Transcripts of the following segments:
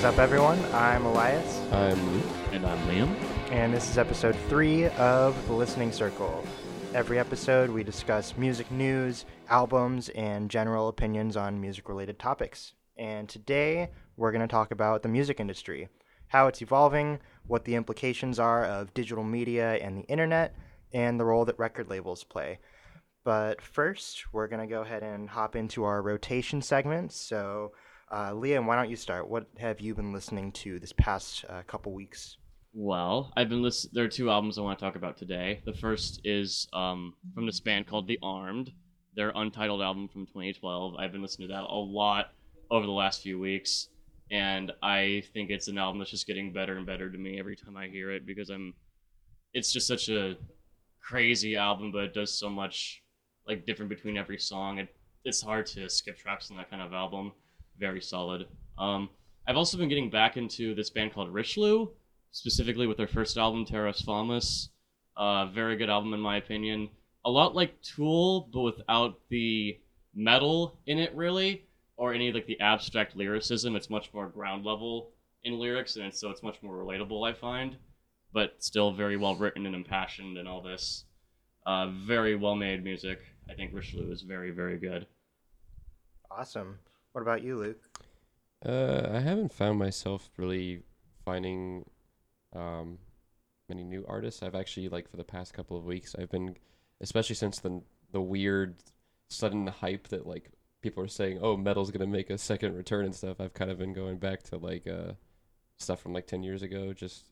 is up, everyone? I'm Elias. I'm Luke. And I'm Liam. And this is episode 3 of The Listening Circle. Every episode, we discuss music news, albums, and general opinions on music-related topics. And today, we're going to talk about the music industry, how it's evolving, what the implications are of digital media and the internet, and the role that record labels play. But first, we're going to go ahead and hop into our rotation segment. So, Liam, why don't you start? What have you been listening to this past couple weeks? Well, I've been listening. There are two albums I want to talk about today. The first is from this band called The Armed, their untitled album from 2012. I've been listening to that a lot over the last few weeks, and I think it's an album that's just getting better and better to me every time I hear it, because it's just such a crazy album, but it does so much like different between every song. It's hard to skip tracks on that kind of album. Very solid. I've also been getting back into this band called Richelieu, specifically with their first album, Terras Famas. Very good album in my opinion. A lot like Tool, but without the metal in it really, or any like the abstract lyricism. It's much more ground level in lyrics, and so it's much more relatable, I find, but still very well written and impassioned and all this. Very well made music. I think Richelieu is very, very good. Awesome. What about you, Luke? I haven't found myself really finding many new artists. I've actually, like, for the past couple of weeks, I've been, especially since the weird sudden hype that, like, people are saying, oh, metal's going to make a second return and stuff, I've kind of been going back to, like, stuff from, like, 10 years ago. Just,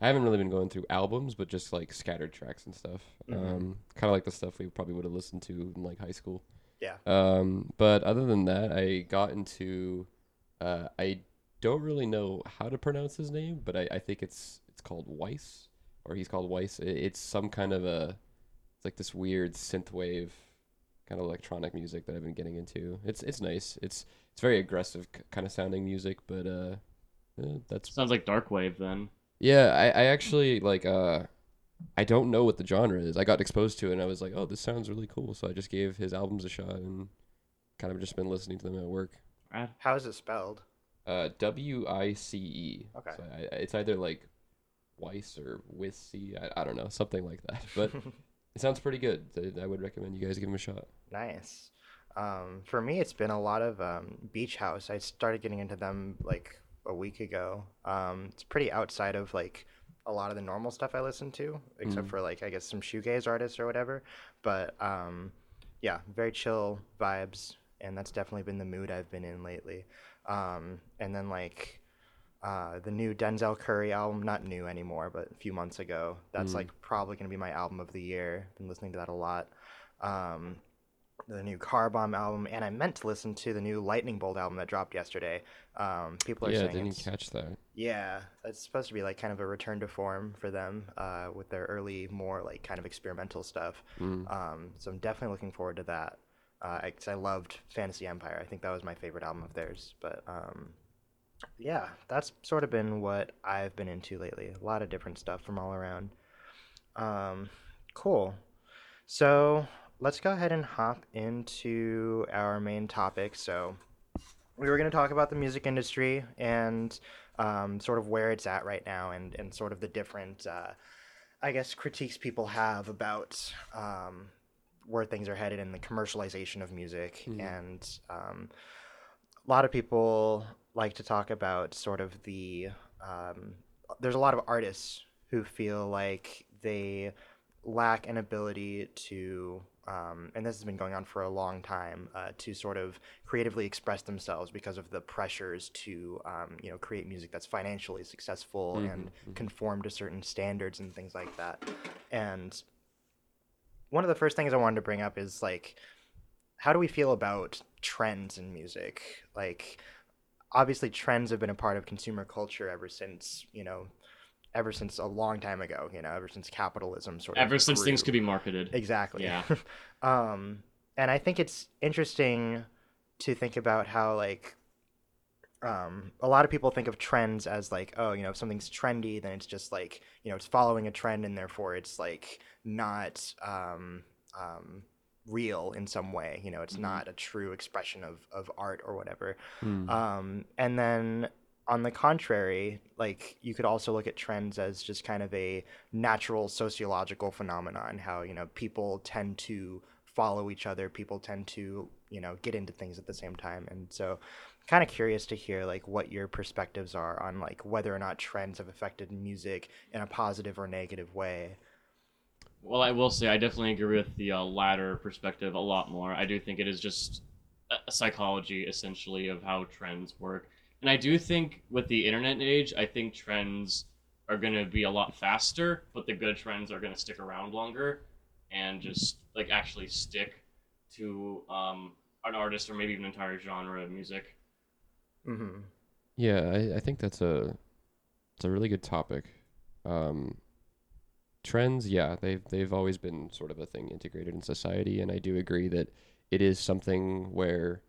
I haven't really been going through albums, but just, like, scattered tracks and stuff. Mm-hmm. Kind of like the stuff we probably would have listened to in, like, high school. Yeah. But other than that, I got into, I don't really know how to pronounce his name, but I think it's called Weiss, or he's called Weiss. It's some kind of it's like this weird synthwave kind of electronic music that I've been getting into. It's nice. It's very aggressive kind of sounding music, but that sounds like dark wave then. Yeah, I actually like I don't know what the genre is. I got exposed to it, and I was like, oh, this sounds really cool. So I just gave his albums a shot and kind of just been listening to them at work. How is it spelled? W-I-C-E. Okay. So it's either like Weiss or Wissy. I don't know, something like that. But it sounds pretty good. I would recommend you guys give him a shot. Nice. For me, it's been a lot of Beach House. I started getting into them like a week ago. It's pretty outside of like a lot of the normal stuff I listen to, except for like, I guess, some shoegaze artists or whatever. But yeah, very chill vibes, and that's definitely been the mood I've been in lately. And then like the new Denzel Curry album, not new anymore, but a few months ago, that's like probably gonna be my album of the year. Been listening to that a lot. The new Car Bomb album, and I meant to listen to the new Lightning Bolt album that dropped yesterday. People are saying didn't catch that. Yeah, it's supposed to be like kind of a return to form for them with their early, more like kind of experimental stuff. So I'm definitely looking forward to that. I loved Fantasy Empire. I think that was my favorite album of theirs. But yeah, that's sort of been what I've been into lately. A lot of different stuff from all around. Cool. So let's go ahead and hop into our main topic. So we were going to talk about the music industry and sort of where it's at right now, and sort of the different, I guess, critiques people have about where things are headed in the commercialization of music. And a lot of people like to talk about sort of the there's a lot of artists who feel like they lack an ability to and this has been going on for a long time, to sort of creatively express themselves because of the pressures to, create music that's financially successful and conform to certain standards and things like that. And one of the first things I wanted to bring up is, like, how do we feel about trends in music? Like, obviously trends have been a part of consumer culture ever since a long time ago, ever since capitalism sort of ever since grew. Things could be marketed. Exactly. Yeah. And I think it's interesting to think about how, like, a lot of people think of trends as like, oh, if something's trendy, then it's just like, it's following a trend, and therefore it's like not real in some way, it's not a true expression of art or whatever. And then on the contrary, like, you could also look at trends as just kind of a natural sociological phenomenon, how, you know, people tend to follow each other, people tend to, you know, get into things at the same time. And so kind of curious to hear, like, what your perspectives are on, like, whether or not trends have affected music in a positive or negative way. Well, I will say I definitely agree with the latter perspective a lot more. I do think it is just a psychology, essentially, of how trends work. And I do think with the internet age, I think trends are going to be a lot faster, but the good trends are going to stick around longer and just, like, actually stick to an artist or maybe even an entire genre of music. Mm-hmm. Yeah, I think that's it's a really good topic. Trends, yeah, they've always been sort of a thing integrated in society, and I do agree that it is something where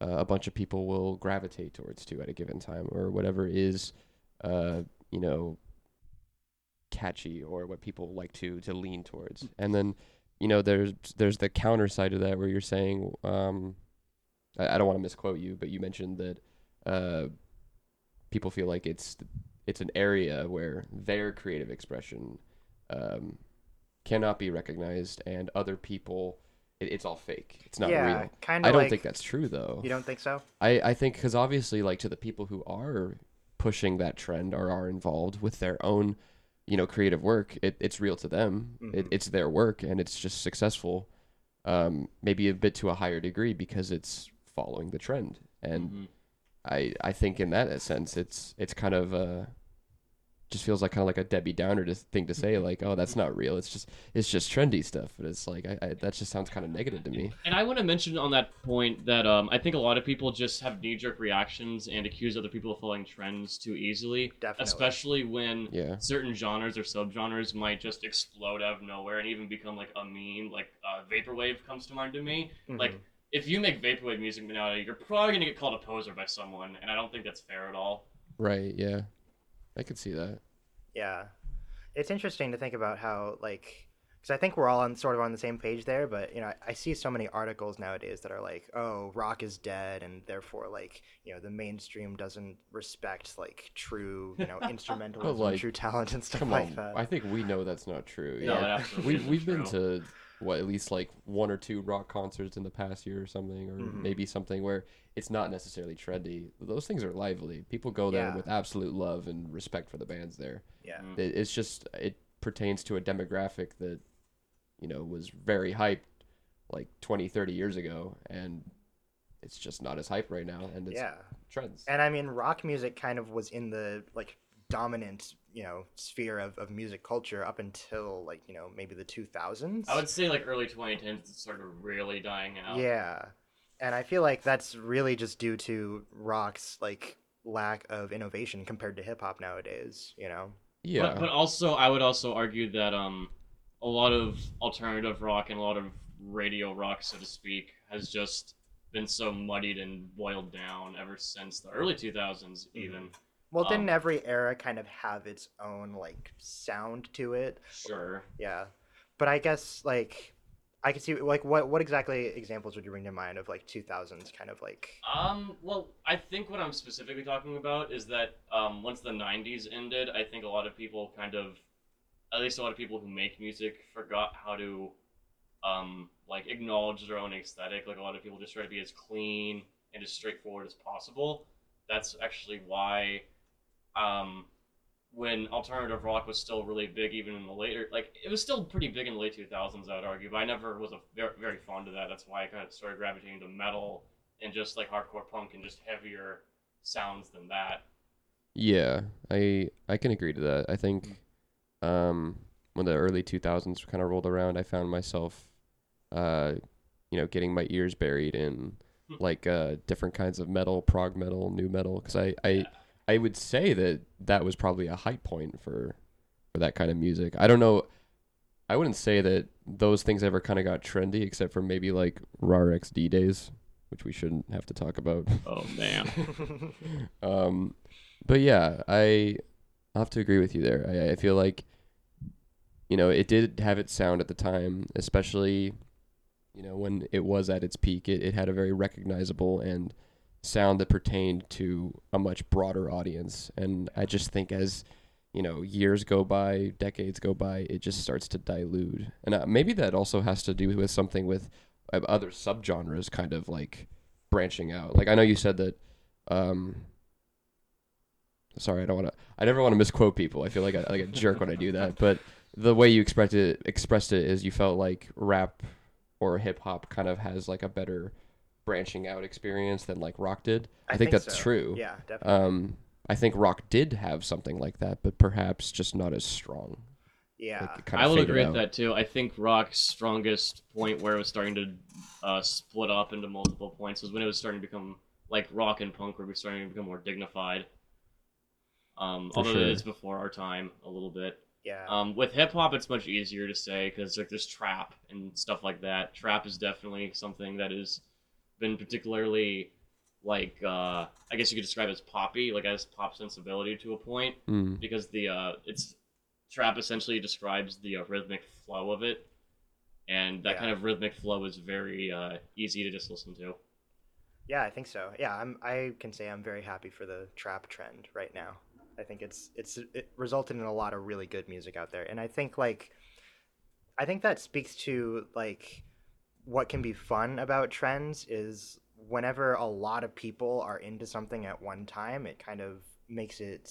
a bunch of people will gravitate towards to at a given time, or whatever is, you know, catchy or what people like to lean towards. And then, you know, there's the counter side of that where you're saying, I don't want to misquote you, but you mentioned that people feel like it's an area where their creative expression cannot be recognized, and other people, it's all fake. It's not real. Kinda. I don't think that's true, though. You don't think so? I think because obviously, like, to the people who are pushing that trend or are involved with their own, you know, creative work, it's real to them. Mm-hmm. It's their work, and it's just successful, maybe a bit to a higher degree because it's following the trend. And mm-hmm. I think in that sense, it's kind of just feels like kind of like a Debbie Downer thing to say, like, oh, that's not real. It's just trendy stuff. But it's like that just sounds kind of negative to me. And I want to mention on that point that I think a lot of people just have knee-jerk reactions and accuse other people of following trends too easily. Definitely. Especially when certain genres or subgenres might just explode out of nowhere and even become like a meme. Like vaporwave comes to mind to me. Mm-hmm. Like, if you make vaporwave music now, you're probably gonna get called a poser by someone, and I don't think that's fair at all. Right? Yeah. I could see that. Yeah. It's interesting to think about how, like, because I think we're all sort of on the same page there, but, you know, I see so many articles nowadays that are like, oh, rock is dead, and therefore, like, you know, the mainstream doesn't respect, like, true, you know, instrumentalism, like, true talent and stuff like that. I think we know that's not true. Yeah. No, that absolutely isn't We've true. Been to, what, at least, like, one or two rock concerts in the past year or something, or mm-hmm. maybe something where it's not necessarily trendy. Those things are lively. People go there with absolute love and respect for the bands there. Yeah. It's just, it pertains to a demographic that, you know, was very hyped like 20, 30 years ago, and it's just not as hyped right now, and it's trends. And I mean, rock music kind of was in the, like, dominant, you know, sphere of music culture up until, like, you know, maybe the 2000s. I would say, like, early 2010s it started really dying out. Yeah. And I feel like that's really just due to rock's, like, lack of innovation compared to hip-hop nowadays, you know? Yeah. But also, I would also argue that a lot of alternative rock and a lot of radio rock, so to speak, has just been so muddied and boiled down ever since the early 2000s, even. Mm-hmm. Well, didn't every era kind of have its own, like, sound to it? Sure. Yeah. But I guess, like, I could see, like, what exactly examples would you bring to mind of, like, 2000s kind of, like... Well, I think what I'm specifically talking about is that once the 90s ended, I think a lot of people kind of, at least a lot of people who make music, forgot how to, like, acknowledge their own aesthetic. Like, a lot of people just try to be as clean and as straightforward as possible. That's actually why... when alternative rock was still really big, even in the later, like, it was still pretty big in the late 2000s, I would argue, but I never was very, very fond of that. That's why I kind of started gravitating to metal and just, like, hardcore punk and just heavier sounds than that. Yeah, I can agree to that. I think when the early 2000s kind of rolled around, I found myself, you know, getting my ears buried in, like, different kinds of metal, prog metal, new metal, because I would say that was probably a high point for that kind of music. I don't know. I wouldn't say that those things ever kind of got trendy, except for maybe like RARXD days, which we shouldn't have to talk about. Oh, man. But yeah, I have to agree with you there. I feel like, you know, it did have its sound at the time, especially, you know, when it was at its peak. It had a very recognizable and sound that pertained to a much broader audience. And I just think as, you know, years go by, decades go by, it just starts to dilute. And maybe that also has to do with something with other subgenres kind of like branching out. Like I know you said that, sorry, I never want to misquote people. I feel like a jerk when I do that. But the way you expressed it is you felt like rap or hip hop kind of has like a better branching out experience than like rock did. I think that's so true. Yeah, definitely. I think rock did have something like that, but perhaps just not as strong. Yeah, like I would agree with that too. I think rock's strongest point where it was starting to split up into multiple points was when it was starting to become like rock and punk were starting to become more dignified. Although sure. It is before our time a little bit. Yeah. With hip hop, it's much easier to say because like there's trap and stuff like that. Trap is definitely something that has been particularly like I guess you could describe it as poppy, like as pop sensibility to a point, because the it's. Trap essentially describes the rhythmic flow of it, and that kind of rhythmic flow is very easy to just listen to. Yeah, I think so. Yeah, I can say I'm very happy for the trap trend right now. I think it resulted in a lot of really good music out there, and I think that speaks to like what can be fun about trends is whenever a lot of people are into something at one time, it kind of makes it.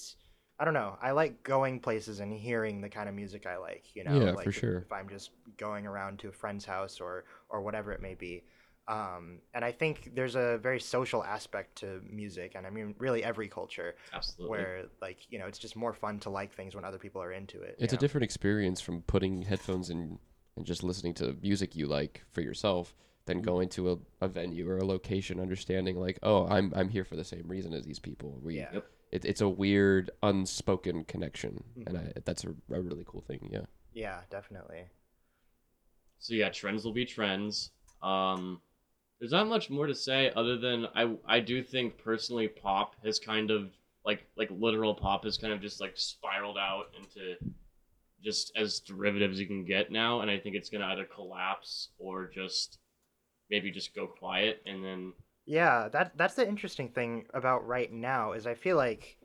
I don't know. I like going places and hearing the kind of music I like, you know, yeah, like for sure. If I'm just going around to a friend's house or whatever it may be. And I think there's a very social aspect to music. And I mean, really every culture. Absolutely. Where like, you know, it's just more fun to like things when other people are into it. It's a different experience from putting headphones in and just listening to music you like for yourself than going to a venue or a location, understanding like, oh, I'm here for the same reason as these people. It's a weird, unspoken connection, and that's a really cool thing, yeah. Yeah, definitely. So yeah, trends will be trends. There's not much more to say other than I do think personally pop has kind of, like literal pop has kind of just like spiraled out into just as derivative as you can get now, and I think it's going to either collapse or just maybe just go quiet and then... Yeah, that's the interesting thing about right now is I feel like,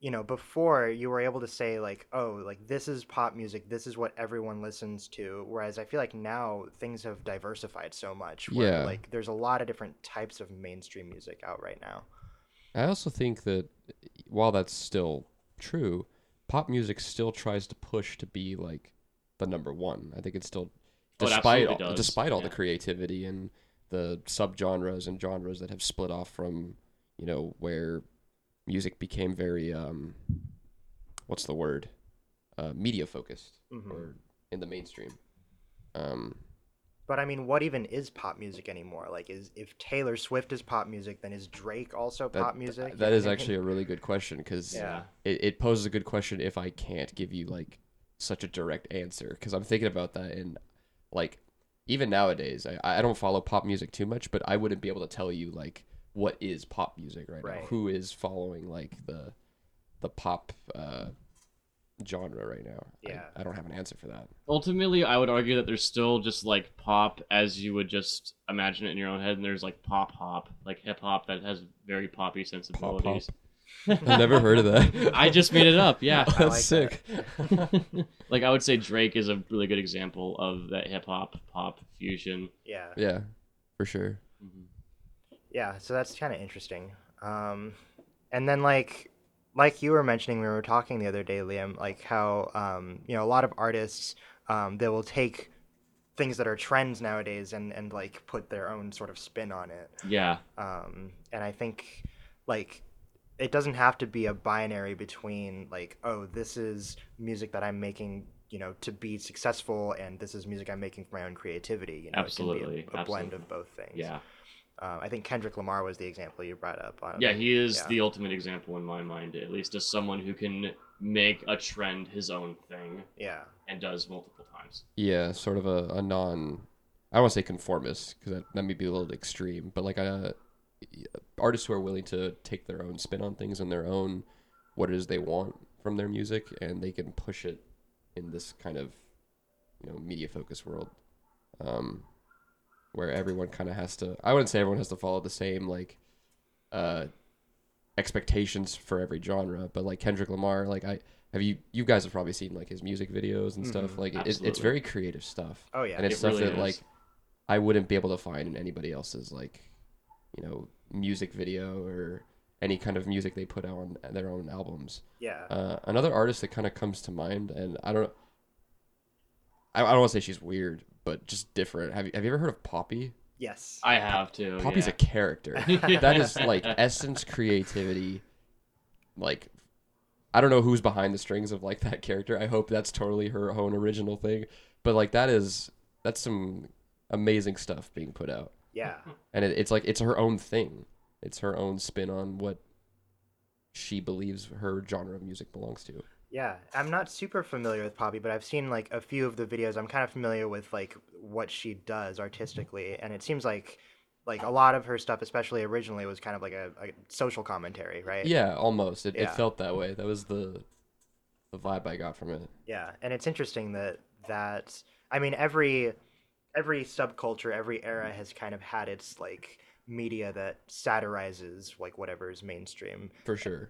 you know, before you were able to say like, oh, like this is pop music, this is what everyone listens to, whereas I feel like now things have diversified so much where like there's a lot of different types of mainstream music out right now. I also think that while that's still true, pop music still tries to push to be like the number one. I think it's still despite all the creativity and the subgenres and genres that have split off from, you know, where music became very, media focused or in the mainstream. But I mean, what even is pop music anymore? Like, if Taylor Swift is pop music, then is Drake also pop music? That is actually a really good question because it poses a good question if I can't give you like such a direct answer because I'm thinking about that and like. Even nowadays, I don't follow pop music too much, but I wouldn't be able to tell you like what is pop music right now. Who is following like the pop genre right now? Yeah, I don't have an answer for that. Ultimately, I would argue that there's still just like pop as you would just imagine it in your own head, and there's like pop hop, like hip hop that has very poppy sensibilities. Pop. I've never heard of that. I just made it up. Yeah, that's sick. That. Like I would say Drake is a really good example of that hip hop pop fusion. Yeah. Yeah, for sure. Mm-hmm. Yeah, so that's kind of interesting. And then like you were mentioning, we were talking the other day, Liam, like how you know a lot of artists they will take things that are trends nowadays and like put their own sort of spin on it. Yeah. And I think like. It doesn't have to be a binary between like, oh, this is music that I'm making, you know, to be successful, and this is music I'm making for my own creativity. You know, absolutely, it can be a blend of both things. Yeah, I think Kendrick Lamar was the example you brought up. He is the ultimate example in my mind, at least as someone who can make a trend his own thing. Yeah, and does multiple times. Yeah, sort of a non, I don't want to say conformist because that may be a little extreme, but like a. Artists who are willing to take their own spin on things and their own what it is they want from their music, and they can push it in this kind of, you know, media focused world where everyone kind of has to, I wouldn't say everyone has to follow the same like expectations for every genre, but like Kendrick Lamar, like you guys have probably seen like his music videos and stuff. Like it's very creative stuff. Oh yeah, and it's stuff really that is. Like I wouldn't be able to find in anybody else's like, you know, music video or any kind of music they put out on their own albums. Yeah. Another artist that kind of comes to mind, and I don't want to say she's weird, but just different. Have you ever heard of Poppy? Yes, I have too. Poppy's a character. That is like essence, creativity. Like, I don't know who's behind the strings of like that character. I hope that's totally her own original thing. But like that's some amazing stuff being put out. Yeah, and it's like it's her own thing. It's her own spin on what she believes her genre of music belongs to. Yeah, I'm not super familiar with Poppy, but I've seen like a few of the videos. I'm kind of familiar with like what she does artistically, and it seems like a lot of her stuff, especially originally, was kind of like a social commentary, right? Yeah, almost. It felt that way. That was the vibe I got from it. Yeah, and it's interesting that I mean every subculture, every era has kind of had its like media that satirizes like whatever is mainstream. For sure.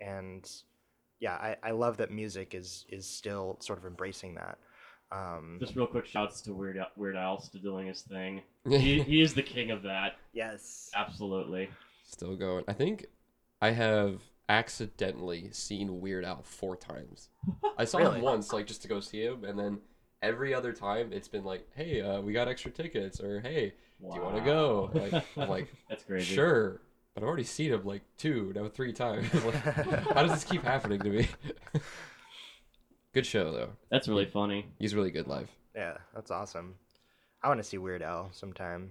And yeah, I love that music is still sort of embracing that. Just real quick, shouts to Weird Al still doing his thing. He is the king of that. Yes, absolutely. Still going. I think I have accidentally seen Weird Al 4 times. I saw him once, like just to go see him, and then every other time it's been like, "Hey, we got extra tickets," or "Hey, do you want to go?" Like, I'm like, that's crazy. Sure. I've already seen him like 3 times. Like, how does this keep happening to me? Good show though. That's really funny. He's really good live. Yeah, that's awesome. I want to see Weird Al sometime.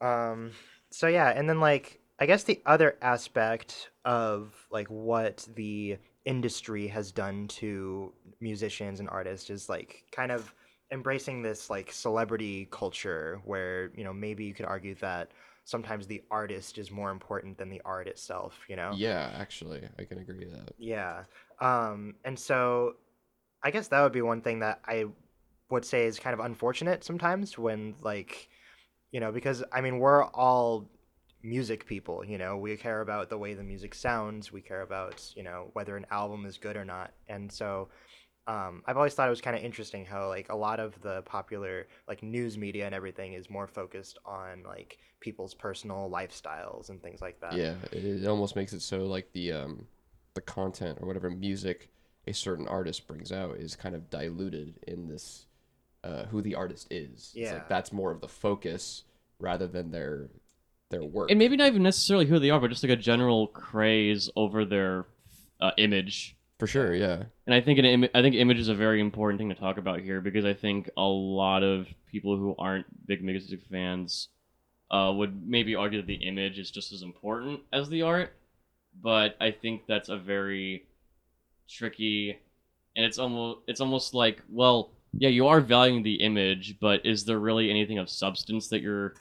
So yeah, and then like I guess the other aspect of like what the industry has done to musicians and artists is like kind of embracing this like celebrity culture where, you know, maybe you could argue that sometimes the artist is more important than the art itself, you know? Yeah, actually, I can agree with that. Yeah. And so I guess that would be one thing that I would say is kind of unfortunate sometimes when, like, you know, because, I mean, we're all music people, you know? We care about the way the music sounds. We care about, you know, whether an album is good or not. And so I've always thought it was kind of interesting how, like, a lot of the popular, like, news media and everything is more focused on, like, people's personal lifestyles and things like that. Yeah, it almost makes it so, like, the content or whatever music a certain artist brings out is kind of diluted in this, who the artist is. Yeah. It's like, that's more of the focus rather than their work. And maybe not even necessarily who they are, but just, like, a general craze over their image. For sure, yeah. And I think image is a very important thing to talk about here because I think a lot of people who aren't big music fans would maybe argue that the image is just as important as the art, but I think that's a very tricky, and it's almost like, well, yeah, you are valuing the image, but is there really anything of substance that you're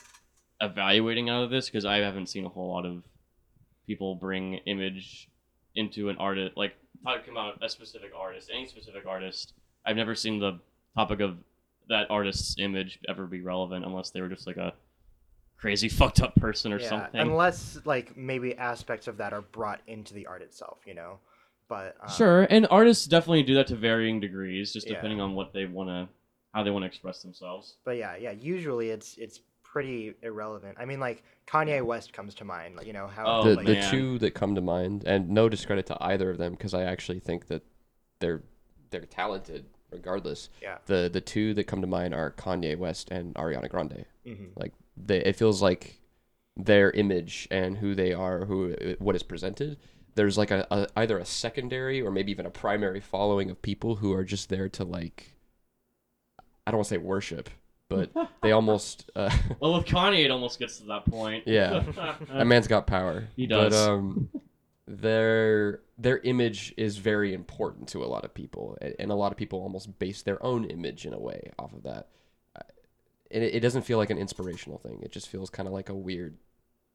evaluating out of this? Because I haven't seen a whole lot of people bring image into an artist, like talk about any specific artist. I've never seen the topic of that artist's image ever be relevant unless they were just like a crazy fucked up person or something. Unless like maybe aspects of that are brought into the art itself, you know? But sure, and artists definitely do that to varying degrees, just depending on what they wanna, how they wanna express themselves. But yeah, usually it's pretty irrelevant. I mean, like Kanye West comes to mind. Like, you know how the two that come to mind, and no discredit to either of them, because I actually think that they're talented regardless. Yeah. The two that come to mind are Kanye West and Ariana Grande. Mm-hmm. Like it feels like their image and who they are, what is presented. There's like a either a secondary or maybe even a primary following of people who are just there to like, I don't want to say worship, but they almost... well, with Kanye, it almost gets to that point. Yeah. That man's got power. He does. But their image is very important to a lot of people, and a lot of people almost base their own image in a way off of that. And it doesn't feel like an inspirational thing. It just feels kind of like a weird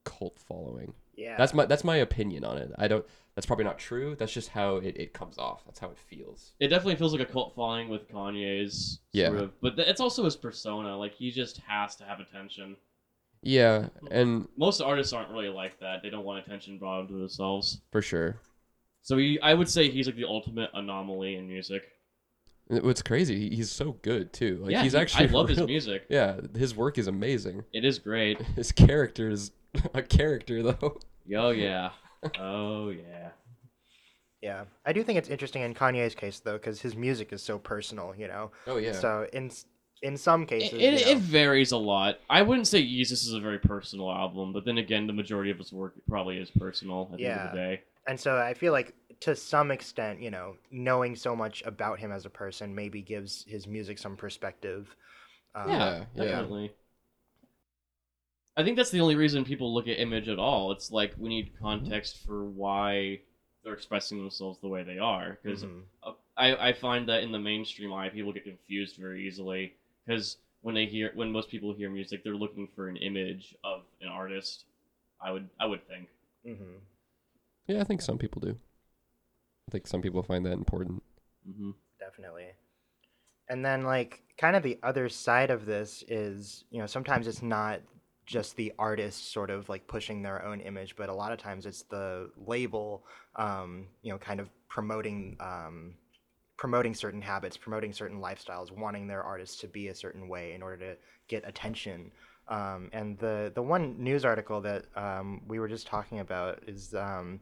cult following. Yeah. That's my opinion on it. That's probably not true. That's just how it comes off. That's how it feels. It definitely feels like a cult following with Kanye's sort of, but it's also his persona. Like he just has to have attention. Yeah, and most artists aren't really like that. They don't want attention brought onto themselves. For sure. So I would say he's like the ultimate anomaly in music. What's crazy, he's so good too. Like, yeah, he's actually. I love his music. Yeah, his work is amazing. It is great. His character is a character though. Oh yeah. Oh yeah. Yeah, I do think it's interesting in Kanye's case though, because his music is so personal, you know. Oh yeah. So in some cases, it varies a lot. I wouldn't say Yeezus is a very personal album, but then again, the majority of his work probably is personal at the end of the day. And so I feel like to some extent, you know, knowing so much about him as a person maybe gives his music some perspective. Yeah, definitely. I think that's the only reason people look at image at all. It's like we need context for why they're expressing themselves the way they are. Because I find that in the mainstream eye, people get confused very easily. Because when most people hear music, they're looking for an image of an artist. I would think. Mm-hmm. Yeah, I think some people do. I think some people find that important. Mm-hmm. Definitely. And then, like, kind of the other side of this is, you know, sometimes it's not just the artist sort of like pushing their own image, but a lot of times it's the label, you know, kind of promoting certain habits, promoting certain lifestyles, wanting their artists to be a certain way in order to get attention. And the one news article that we were just talking about is the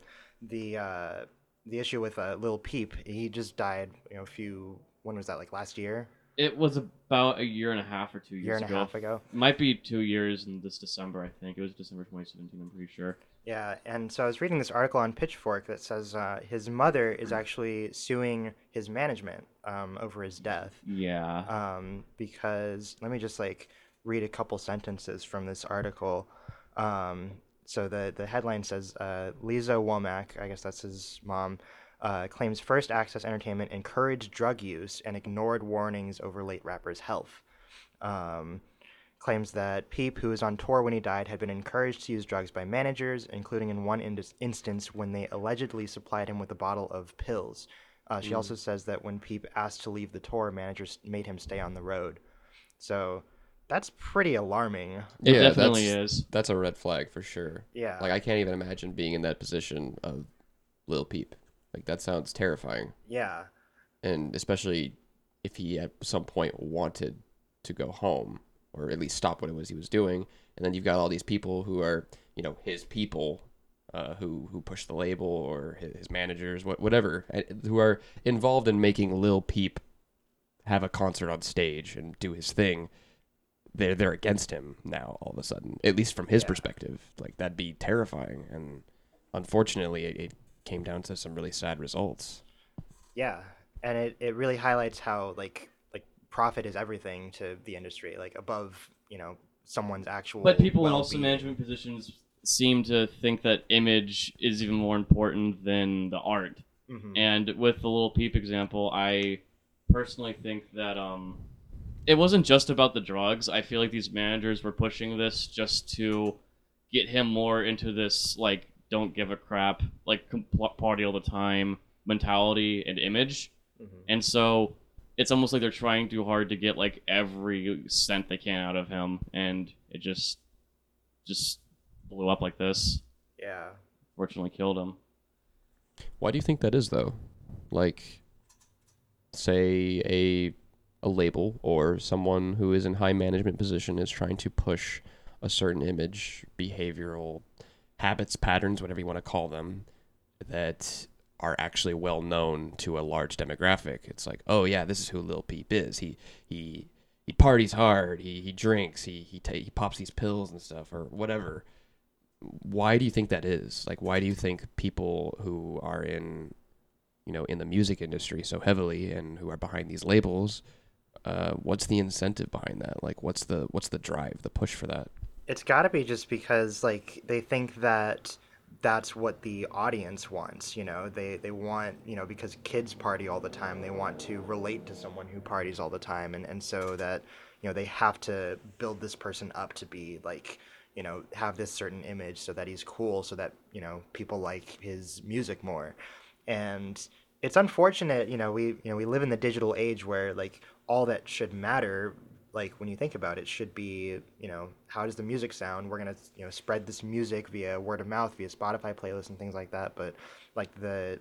issue with Lil Peep. He just died, you know, when was that, like last year? It was about a year and a half or 2 years ago. Might be 2 years in this December, I think. It was December 2017, I'm pretty sure. Yeah, and so I was reading this article on Pitchfork that says his mother is actually suing his management over his death. Yeah. Because, let me just like read a couple sentences from this article. So the headline says, Lisa Womack, I guess that's his mom, claims First Access Entertainment encouraged drug use and ignored warnings over late rapper's health. Claims that Peep, who was on tour when he died, had been encouraged to use drugs by managers, including in one instance when they allegedly supplied him with a bottle of pills. She also says that when Peep asked to leave the tour, managers made him stay on the road. So that's pretty alarming. It definitely is. That's a red flag for sure. Yeah. Like, I can't even imagine being in that position of Lil Peep. Like, that sounds terrifying. Yeah. And especially if he at some point wanted to go home or at least stop what it was he was doing. And then you've got all these people who are, you know, his people who push the label or his managers, whatever, who are involved in making Lil Peep have a concert on stage and do his thing. They're against him now all of a sudden, at least from his perspective. Like, that'd be terrifying. And unfortunately, it came down to some really sad results. Yeah, and it really highlights how like profit is everything to the industry, like above, you know, someone's actual. But people well-being. In also management positions seem to think that image is even more important than the art. Mm-hmm. And with the Lil Peep example, I personally think that it wasn't just about the drugs. I feel like these managers were pushing this just to get him more into this like don't give a crap, like party all the time mentality and image. Mm-hmm. And so it's almost like they're trying too hard to get like every cent they can out of him, and it just blew up like this. Yeah. Fortunately killed him. Why do you think that is though? Like, say a label or someone who is in high management position is trying to push a certain image, behavioral habits, patterns, whatever you want to call them, that are actually well known to a large demographic. It's like, oh yeah, this is who Lil Peep is. He parties hard. He drinks. He pops these pills and stuff or whatever. Why do you think that is? Like, why do you think people who are in, you know, in the music industry so heavily and who are behind these labels, what's the incentive behind that? Like, what's the drive, the push for that? It's got to be just because, like, they think that that's what the audience wants, you know? They want, you know, because kids party all the time, they want to relate to someone who parties all the time. And so that, you know, they have to build this person up to be, like, you know, have this certain image so that he's cool, so that, you know, people like his music more. And it's unfortunate, you know, we live in the digital age where, like, all that should matter like when you think about it, should be, you know, how does the music sound? We're gonna, you know, spread this music via word of mouth, via Spotify playlists and things like that. But like the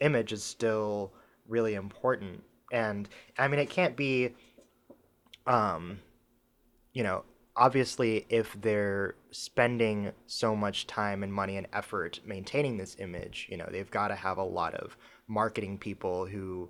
image is still really important. And I mean, it can't be, you know, obviously if they're spending so much time and money and effort maintaining this image, you know, they've got to have a lot of marketing people who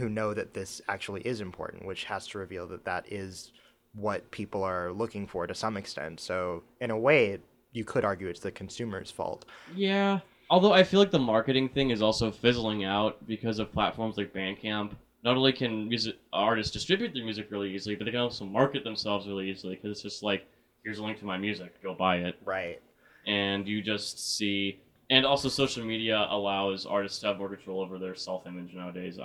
know that this actually is important, which has to reveal that that is what people are looking for to some extent. So in a way, you could argue it's the consumer's fault. Yeah. Although I feel like the marketing thing is also fizzling out because of platforms like Bandcamp. Not only can music artists distribute their music really easily, but they can also market themselves really easily, because it's just like, here's a link to my music, go buy it. Right. And you just see... And also social media allows artists to have more control over their self-image nowadays,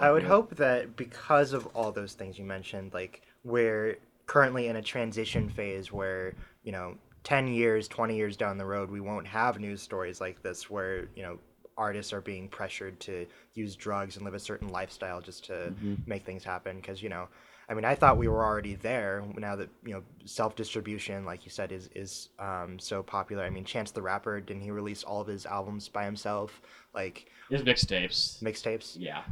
I would hope that because of all those things you mentioned, like, we're currently in a transition phase where, you know, 10 years, 20 years down the road, we won't have news stories like this where, you know, artists are being pressured to use drugs and live a certain lifestyle just to make things happen. Because, you know, I mean, I thought we were already there now that, you know, self-distribution, like you said, is so popular. I mean, Chance the Rapper, didn't he release all of his albums by himself? Like, his mixtapes. Mixtapes? Yeah.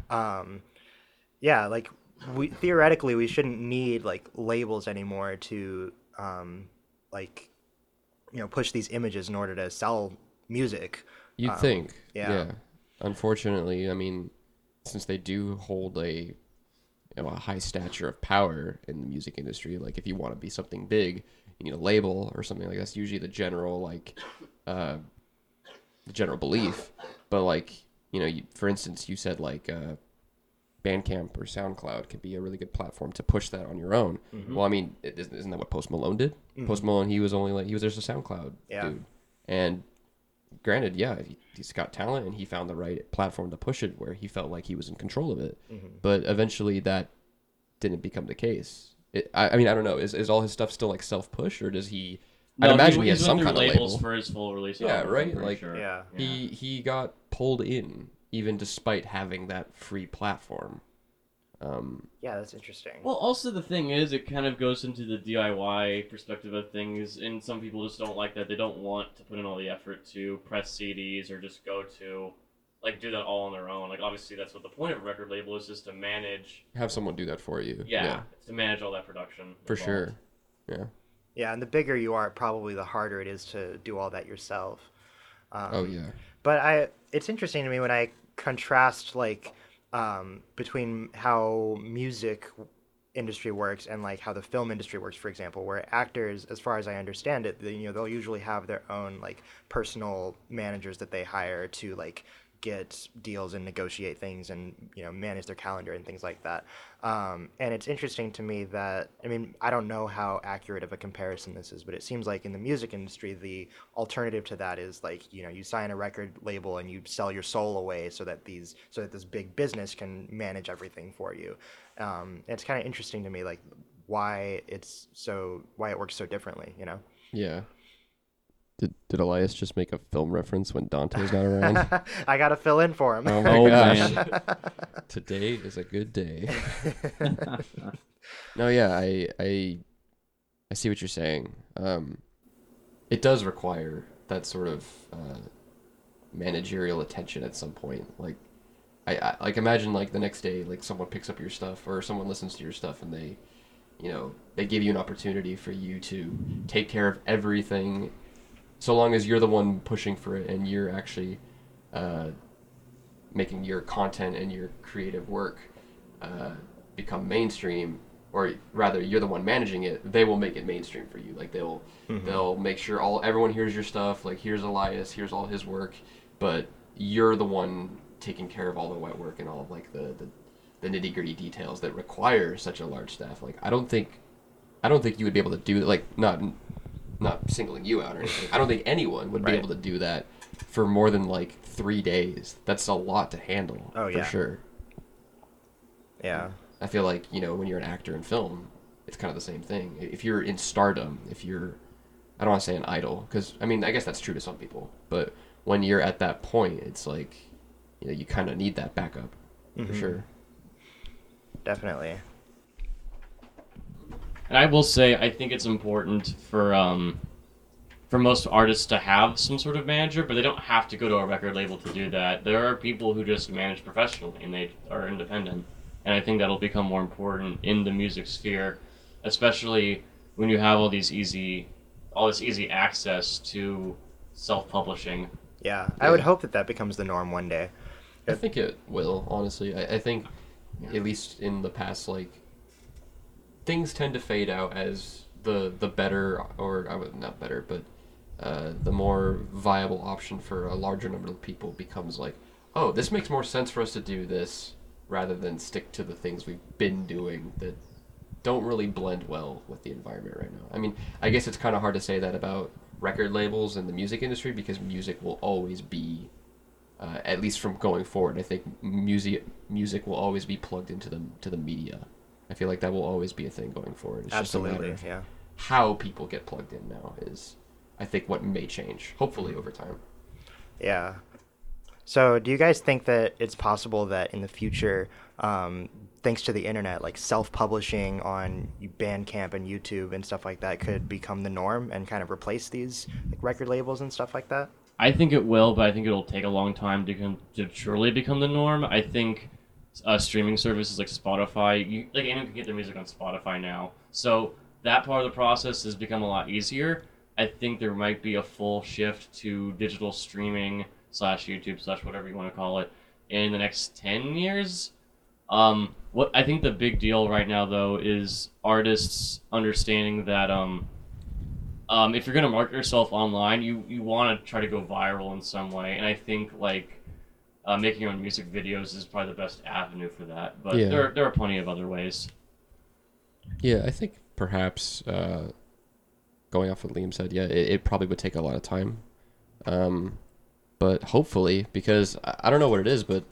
Yeah, like, we shouldn't need, like, labels anymore to, like, you know, push these images in order to sell music. You'd think. Yeah. Unfortunately, I mean, since they do hold a high stature of power in the music industry. Like, if you want to be something big, you need a label or something like that. That's usually the general, like, the general belief. But, like, you know, for instance, you said, like, Bandcamp or SoundCloud could be a really good platform to push that on your own. Mm-hmm. Well, I mean, isn't that what Post Malone did? Mm-hmm. Post Malone, he was just a SoundCloud dude. And granted, he's got talent, and he found the right platform to push it where he felt like he was in control of it. Mm-hmm. But eventually that didn't become the case. I don't know. Is all his stuff still like self-push, or does he... No, I'd imagine he has some kind of label for his full release. Yeah, album, right? Like, sure. He got pulled in even despite having that free platform. Yeah, that's interesting. Well, also the thing is, it kind of goes into the DIY perspective of things, and some people just don't like that. They don't want to put in all the effort to press CDs or just go to, like, do that all on their own. Like, obviously, that's what the point of a record label is to manage. Have someone do that for you. Yeah, to manage all that production. For sure. Yeah. Yeah, and the bigger you are, probably the harder it is to do all that yourself. But it's interesting to me when I contrast, like... between how music industry works and like how the film industry works, for example, where actors, as far as I understand it, they'll usually have their own like personal managers that they hire to like get deals and negotiate things and, you know, manage their calendar and things like that. And it's interesting to me that, I mean, I don't know how accurate of a comparison this is, but it seems like in the music industry, the alternative to that is like, you know, you sign a record label and you sell your soul away so that this big business can manage everything for you. And it's kind of interesting to me, like why it works so differently, you know? Yeah. Did Elias just make a film reference when Dante's not around? I gotta fill in for him. Oh gosh. Today is a good day. No, yeah, I see what you're saying. It does require that sort of managerial attention at some point. Like, I like imagine like the next day, like someone picks up your stuff or someone listens to your stuff and they, you know, they give you an opportunity for you to take care of everything. So long as you're the one pushing for it and you're actually making your content and your creative work become mainstream, or rather you're the one managing it, they will make it mainstream for you. Like they'll make sure everyone hears your stuff. Like, here's Elias, here's all his work, but you're the one taking care of all the wet work and all of like the nitty gritty details that require such a large staff. Like, I don't think you would be able to do that. Like, not singling you out or anything. I don't think anyone would be able to do that for more than like 3 days. That's a lot to handle. Oh, yeah. For sure. Yeah. I feel like, you know, when you're an actor in film, it's kind of the same thing. If you're in stardom, I don't want to say an idol, because, I mean, I guess that's true to some people, but when you're at that point, it's like, you know, you kind of need that backup. For sure. Definitely. And I will say, I think it's important for most artists to have some sort of manager, but they don't have to go to a record label to do that. There are people who just manage professionally, and they are independent. And I think that'll become more important in the music sphere, especially when you have all this easy access to self-publishing. Yeah, I would hope that becomes the norm one day. I think it will, honestly. I think, at least in the past, like, things tend to fade out as the better, or not better, but the more viable option for a larger number of people becomes like, oh, this makes more sense for us to do this rather than stick to the things we've been doing that don't really blend well with the environment right now. I mean, I guess it's kind of hard to say that about record labels and the music industry, because music will always be, at least from going forward, I think music will always be plugged into the media. I feel like that will always be a thing going forward. It's absolutely, just a matter of how people get plugged in now is, I think, what may change, hopefully, over time. Yeah. So do you guys think that it's possible that in the future, thanks to the internet, like self-publishing on Bandcamp and YouTube and stuff like that could become the norm and kind of replace these like record labels and stuff like that? I think it will, but I think it'll take a long time to truly become the norm. I think streaming services like Spotify, anyone can get their music on Spotify now. So that part of the process has become a lot easier. I think there might be a full shift to digital streaming /YouTube/ whatever you want to call it in the next 10 years. What I think the big deal right now, though, is artists understanding that if you're going to market yourself online, you want to try to go viral in some way. And I think making your own music videos is probably the best avenue for that. But there are plenty of other ways. Yeah, I think perhaps going off what Liam said, it probably would take a lot of time. But hopefully, because I don't know what it is, but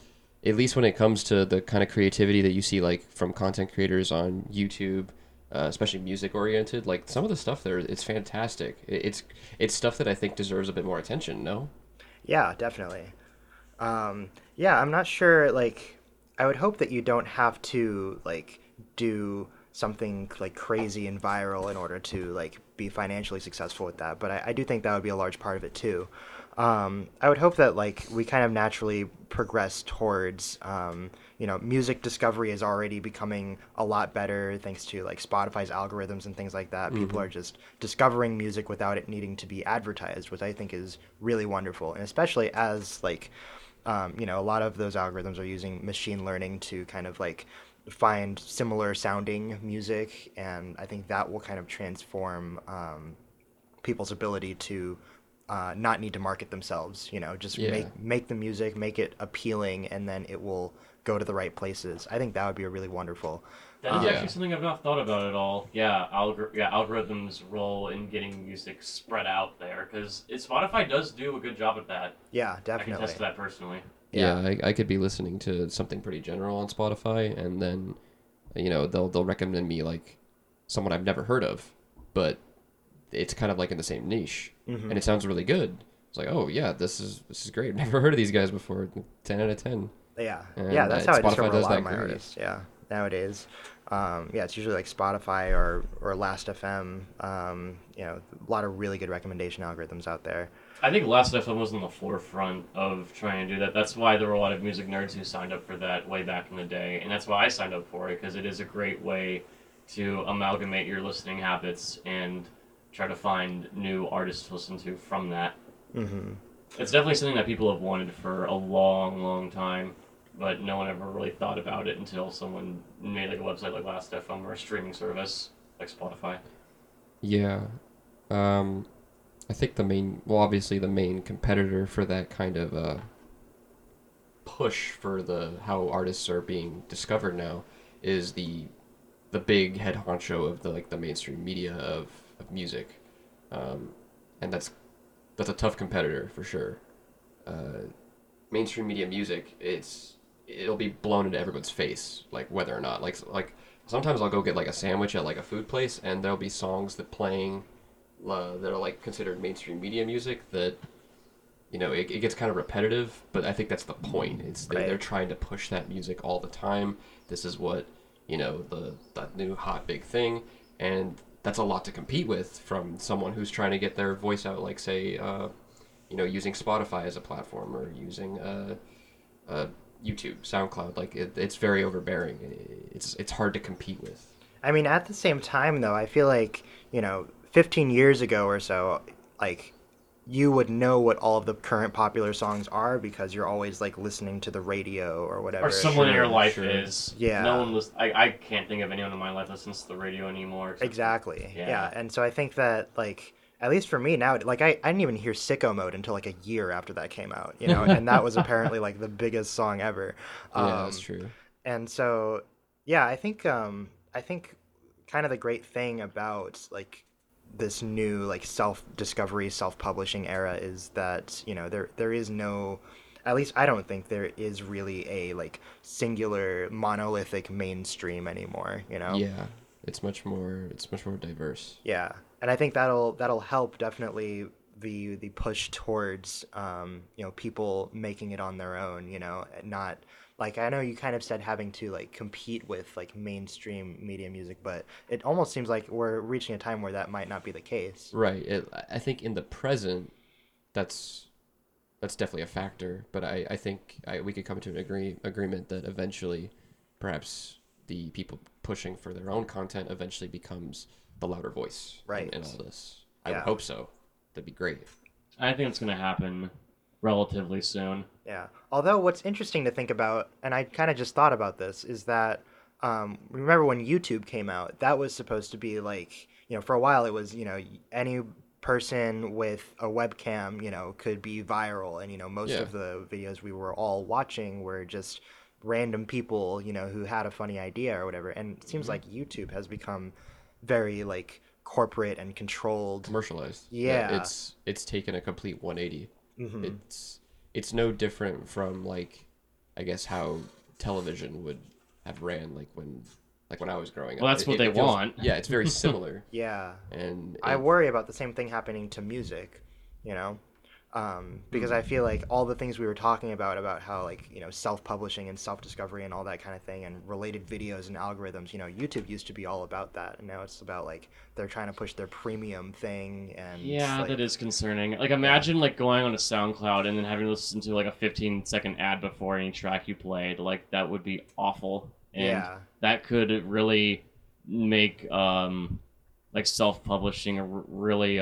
at least when it comes to the kind of creativity that you see like from content creators on YouTube, especially music oriented, like some of the stuff there, it's fantastic. It's stuff that I think deserves a bit more attention, no? Yeah, definitely. I'm not sure, like, I would hope that you don't have to like do something like crazy and viral in order to like be financially successful with that. But I do think that would be a large part of it too. I would hope that like we kind of naturally progress towards, music discovery is already becoming a lot better thanks to like Spotify's algorithms and things like that. Mm-hmm. People are just discovering music without it needing to be advertised, which I think is really wonderful. And especially as like, a lot of those algorithms are using machine learning to kind of like find similar sounding music. And I think that will kind of transform people's ability to not need to market themselves, make the music, make it appealing, and then it will go to the right places. I think that would be a really wonderful. That is actually something I've not thought about at all. Yeah, algorithms' role in getting music spread out there, because Spotify does do a good job at that. Yeah, definitely. I can attest to that personally. Yeah, I could be listening to something pretty general on Spotify, and then, they'll recommend me like someone I've never heard of, but it's kind of like in the same niche. Mm-hmm. And it sounds really good. It's like, oh yeah, this is great. I've never heard of these guys before. 10 out of 10. Yeah, and that's how I discover a lot of my artists. Yeah, nowadays, it's usually like Spotify or Last FM. A lot of really good recommendation algorithms out there. I think Last FM was on the forefront of trying to do that. That's why there were a lot of music nerds who signed up for that way back in the day, and that's why I signed up for it, because it is a great way to amalgamate your listening habits and try to find new artists to listen to from that. Mm-hmm. It's definitely something that people have wanted for a long, long time, but no one ever really thought about it until someone made like a website like Last FM or a streaming service like Spotify. Yeah. I think the main competitor for that kind of push for how artists are being discovered now is the big head honcho of the mainstream media of music, and that's a tough competitor for sure. Mainstream media music, it'll be blown into everyone's face, like whether or not. Like sometimes I'll go get like a sandwich at like a food place, and there'll be songs that playing that are like considered mainstream media music that, it gets kind of repetitive. But I think that's the point. It's they're trying to push that music all the time. This is what that new hot big thing. And that's a lot to compete with from someone who's trying to get their voice out, like, say, using Spotify as a platform or using YouTube, SoundCloud. Like, it's very overbearing. It's hard to compete with. I mean, at the same time, though, I feel like, 15 years ago or so, like, you would know what all of the current popular songs are because you're always, like, listening to the radio or whatever. Or someone in your life is. Yeah. No one listens. I can't think of anyone in my life listens to the radio anymore. So. Exactly. Yeah. And so I think that, like, at least for me now, like, I didn't even hear Sicko Mode until, like, a year after that came out, and that was apparently, like, the biggest song ever. Yeah, that's true. And so, yeah, I think kind of the great thing about, like, this new, like, self-discovery, self-publishing era is that, there is no, at least I don't think there is really a, like, singular monolithic mainstream anymore, Yeah, it's much more diverse. Yeah, and I think that'll help definitely the push towards, people making it on their own, not... Like, I know you kind of said having to, like, compete with, like, mainstream media music, but it almost seems like we're reaching a time where that might not be the case. Right. I think in the present, that's definitely a factor, but I think we could come to an agreement that eventually perhaps the people pushing for their own content eventually becomes the louder voice in all this. I would hope so. That'd be great. I think it's going to happen relatively soon. Yeah. Although what's interesting to think about, and I kind of just thought about this, is that remember when YouTube came out, that was supposed to be like, for a while it was, any person with a webcam, could be viral. And, most of the videos we were all watching were just random people, who had a funny idea or whatever. And it seems like YouTube has become very, like, corporate and controlled. Commercialized. Yeah. It's taken a complete 180. Mm-hmm. It's no different from, like, I guess how television would have ran, like when I was growing up. Well, that's what they want. Yeah, it's very similar. Yeah. And I worry about the same thing happening to music, because I feel like all the things we were talking about how, like, self-publishing and self-discovery and all that kind of thing and related videos and algorithms, YouTube used to be all about that. And now it's about, like, they're trying to push their premium thing. And yeah, like, that is concerning. Like, imagine, like, going onto SoundCloud and then having to listen to, like, a 15-second ad before any track you played. Like, that would be awful. And that could really make, like, self-publishing really...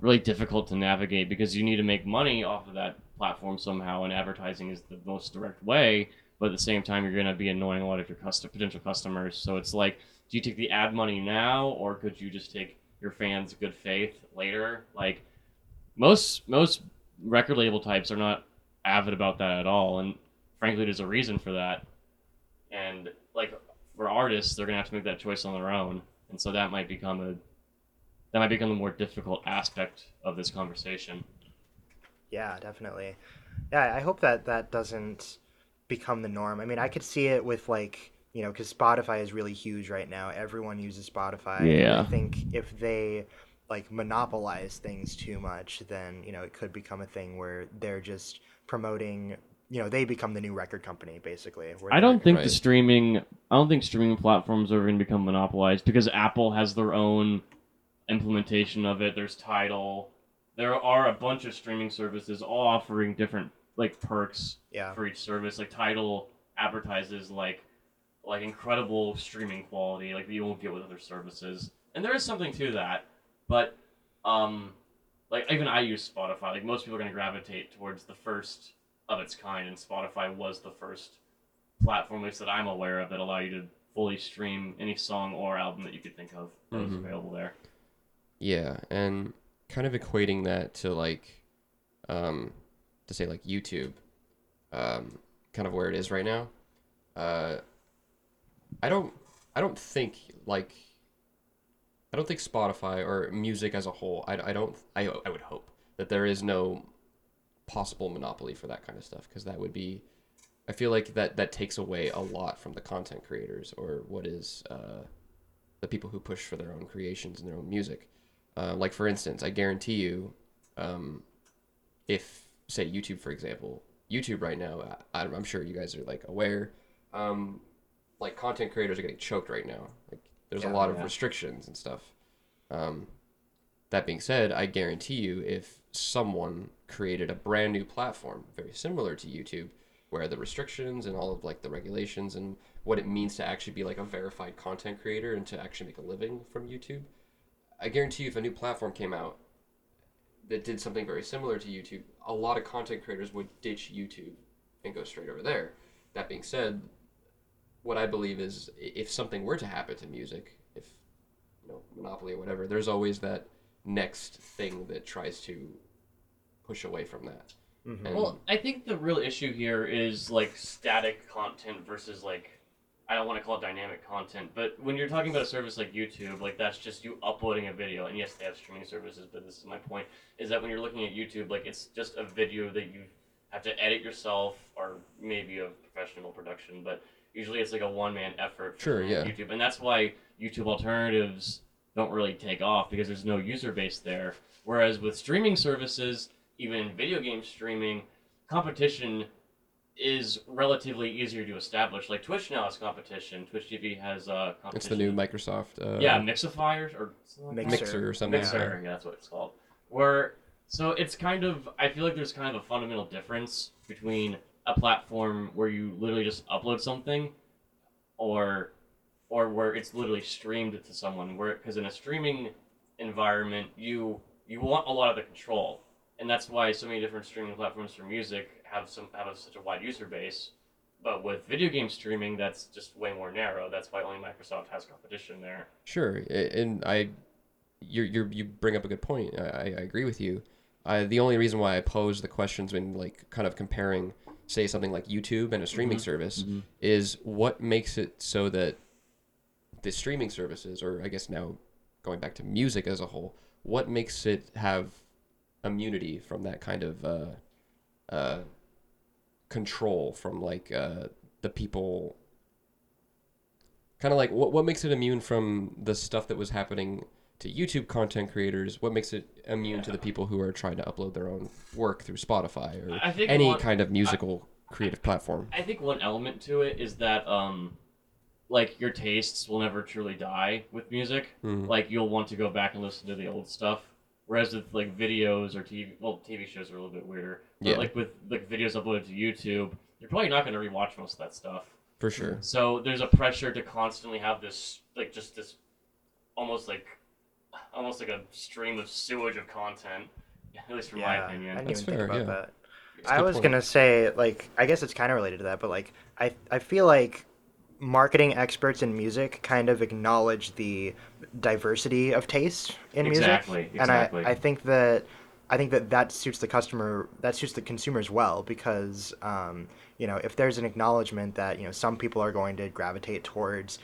really difficult to navigate because you need to make money off of that platform somehow, and advertising is the most direct way. But at the same time, you're going to be annoying a lot of your potential customers. So it's like, do you take the ad money now, or could you just take your fans' good faith later? Like, most record label types are not avid about that at all, and frankly, there's a reason for that. And, like, for artists, they're going to have to make that choice on their own, and so that might become the more difficult aspect of this conversation. Yeah, definitely. Yeah, I hope that doesn't become the norm. I mean, I could see it with, like, because Spotify is really huge right now. Everyone uses Spotify. Yeah. And I think if they, like, monopolize things too much, then, it could become a thing where they're just promoting, they become the new record company, basically. I don't think streaming platforms are going to become monopolized because Apple has their own implementation of it. There's Tidal. There are a bunch of streaming services all offering different, like, perks for each service. Like, Tidal advertises like incredible streaming quality, like, that you won't get with other services. And there is something to that, but like, even I use Spotify. Like, most people are going to gravitate towards the first of its kind, and Spotify was the first platform, at least that I'm aware of, that allow you to fully stream any song or album that you could think of that was available there. Yeah, and kind of equating that to, like, to say, like, YouTube, kind of where it is right now. I don't think Spotify or music as a whole. I would hope that there is no possible monopoly for that kind of stuff, because that would be. I feel like that takes away a lot from the content creators or what is the people who push for their own creations and their own music. Like, for instance, I guarantee you, if, say, YouTube, for example, YouTube right now, I'm sure you guys are, like, aware, like content creators are getting choked right now. Like there's a lot of restrictions and stuff. That being said, I guarantee you, if someone created a brand new platform very similar to YouTube, where the restrictions and all of like the regulations and what it means to actually be like a verified content creator and to actually make a living from YouTube, I guarantee you, if a new platform came out that did something very similar to YouTube, a lot of content creators would ditch YouTube and go straight over there. That being said, what I believe is, if something were to happen to music, if Monopoly or whatever, there's always that next thing that tries to push away from that. Mm-hmm. And... Well, I think the real issue here is like static content versus like, I don't want to call it dynamic content, but when you're talking about a service like YouTube, like that's just you uploading a video. And yes, they have streaming services, but this is my point, is that when you're looking at YouTube, like it's just a video that you have to edit yourself or maybe a professional production, but usually it's like a one-man effort for YouTube. And that's why YouTube alternatives don't really take off, because there's no user base there. Whereas with streaming services, even video game streaming, competition is relatively easier to establish. Like Twitch now has competition. Twitch TV has competition. It's the new Microsoft... Mixify or something. Mixer or something. Mixer, yeah, that's what it's called. So it's kind of... I feel like there's kind of a fundamental difference between a platform where you literally just upload something or where it's literally streamed to someone. Because in a streaming environment, you want a lot of the control. And that's why so many different streaming platforms for music have such a wide user base. But with video game streaming, that's just way more narrow. That's why only Microsoft has competition there. Sure, and you bring up a good point. I agree with you. The only reason why I posed the questions when like kind of comparing, say, something like YouTube and a streaming service is what makes it so that the streaming services, or I guess now going back to music as a whole, what makes it have immunity from that kind of control from like the people? Kind of like what makes it immune from the stuff that was happening to YouTube content creators? What makes it immune to the people who are trying to upload their own work through Spotify or kind of musical creative platform? I think one element to it is that like your tastes will never truly die with music. Like you'll want to go back and listen to the old stuff. Whereas with like videos or TV shows are a little bit weirder. But like with like videos uploaded to YouTube, you're probably not going to rewatch most of that stuff. For sure. So there's a pressure to constantly have this like just this almost like a stream of sewage of content. At least from my opinion. I didn't even think about that. I was going to say, like, I guess it's kind of related to that, but like I feel like marketing experts in music kind of acknowledge the diversity of taste in music. Exactly. And I think that suits the customer, that suits the consumers well, because if there's an acknowledgement that some people are going to gravitate towards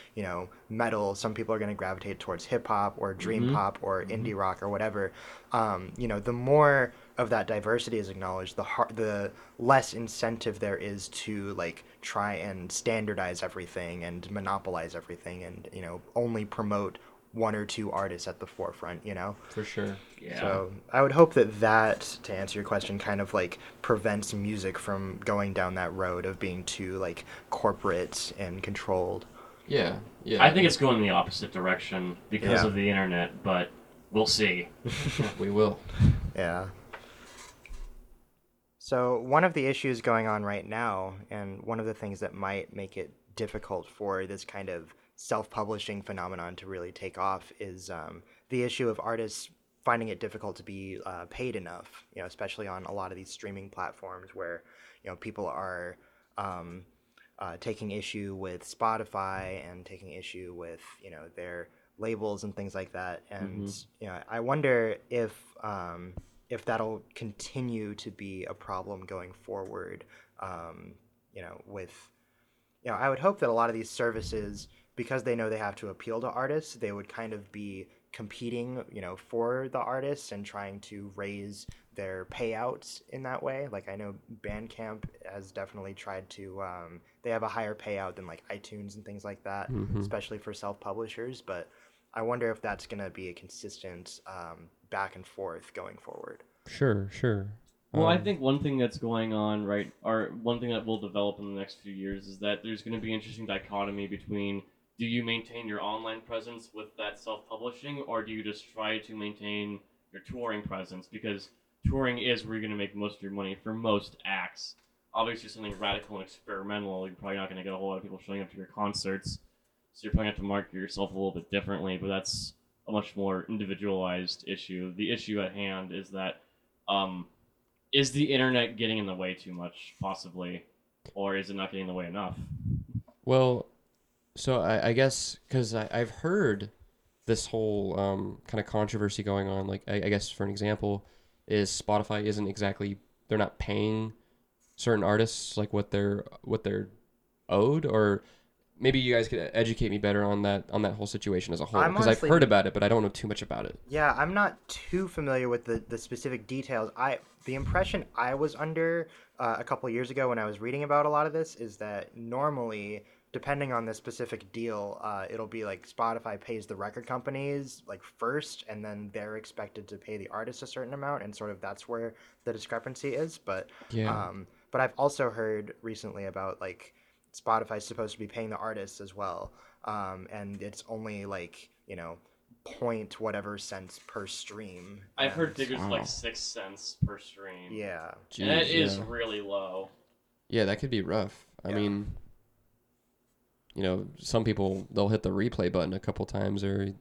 metal, some people are going to gravitate towards hip hop or dream pop or indie rock or whatever, the more of that diversity is acknowledged, the less incentive there is to like try and standardize everything and monopolize everything and only promote one or two artists at the forefront, For sure. Yeah. So I would hope that, to answer your question, kind of like prevents music from going down that road of being too like corporate and controlled. Yeah. Yeah. I think it's going the opposite direction because of the internet, but we'll see. We will. Yeah. So one of the issues going on right now, and one of the things that might make it difficult for this kind of self-publishing phenomenon to really take off, is the issue of artists finding it difficult to be paid enough, especially on a lot of these streaming platforms where people are taking issue with Spotify and taking issue with their labels and things like that. And I wonder if that'll continue to be a problem going forward. I would hope that a lot of these services, because they know they have to appeal to artists, they would kind of be competing, for the artists and trying to raise their payouts in that way. Like I know Bandcamp has definitely tried to, they have a higher payout than like iTunes and things like that, especially for self-publishers. But I wonder if that's going to be a consistent back and forth going forward. Sure. Well, I think one thing that's going on, right, or one thing that will develop in the next few years is that there's going to be an interesting dichotomy between do you maintain your online presence with that self-publishing, or do you just try to maintain your touring presence? Because touring is where you're going to make most of your money for most acts. Obviously, something radical and experimental, you're probably not going to get a whole lot of people showing up to your concerts, so you're probably going to have to market yourself a little bit differently, but that's a much more individualized issue. The issue at hand is that... is the internet getting in the way too much, possibly, or is it not getting in the way enough? Well, so I guess because I've heard this whole kind of controversy going on. Like, I guess for an example, is Spotify isn't exactly, they're not paying certain artists like what they're owed, or maybe you guys could educate me better on that whole situation as a whole, because I've heard about it, but I don't know too much about it. Yeah, I'm not too familiar with the specific details. The impression I was under a couple years ago when I was reading about a lot of this is that normally, depending on the specific deal, it'll be like Spotify pays the record companies like first, and then they're expected to pay the artists a certain amount, and sort of that's where the discrepancy is. But yeah. But I've also heard recently about like Spotify's supposed to be paying the artists as well, and it's only like, you know, point whatever cents per stream. I've heard figures like 6 cents per stream. Yeah. Jeez, and that is really low. Yeah, that could be rough. I mean, you know, some people, they'll hit the replay button a couple times, or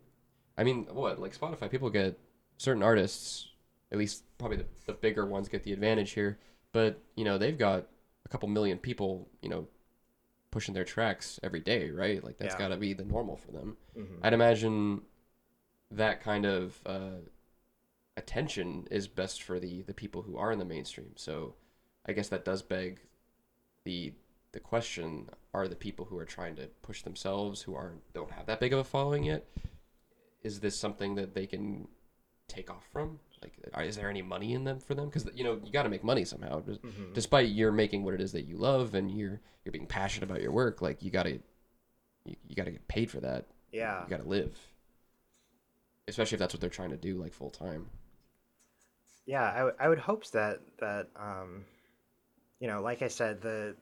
I mean, what, like Spotify, people get certain artists, at least probably the bigger ones get the advantage here, but you know, they've got a couple million people, you know, pushing their tracks every day, right? Like that's got to be the normal for them. Mm-hmm. I'd imagine that kind of attention is best for the people who are in the mainstream. So I guess that does beg the question, are the people who are trying to push themselves, who don't have that big of a following yet, is this something that they can take off from? Like, is there any money in them for them? Because, you know, you got to make money somehow. Mm-hmm. Despite you're making what it is that you love and you're being passionate about your work, like you got to get paid for that. Yeah. You got to live. Especially if that's what they're trying to do, like, full-time. Yeah, I would hope that you know, like I said, the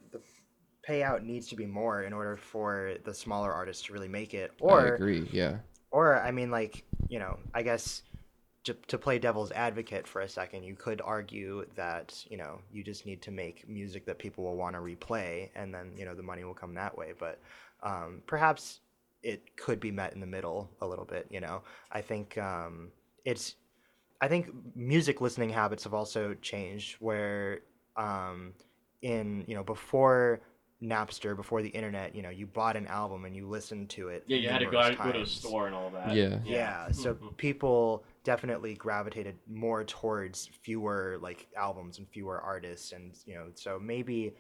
payout needs to be more in order for the smaller artists to really make it. Or, I agree, yeah. Or, I mean, like, you know, I guess to play devil's advocate for a second, you could argue that, you know, you just need to make music that people will want to replay, and then, you know, the money will come that way. But perhaps it could be met in the middle a little bit, you know. I think I think music listening habits have also changed, where in, you know, before Napster, before the internet, you know, you bought an album and you listened to it. Yeah, you had to go to a store and all that. Yeah. So people definitely gravitated more towards fewer like albums and fewer artists, and you know, so maybe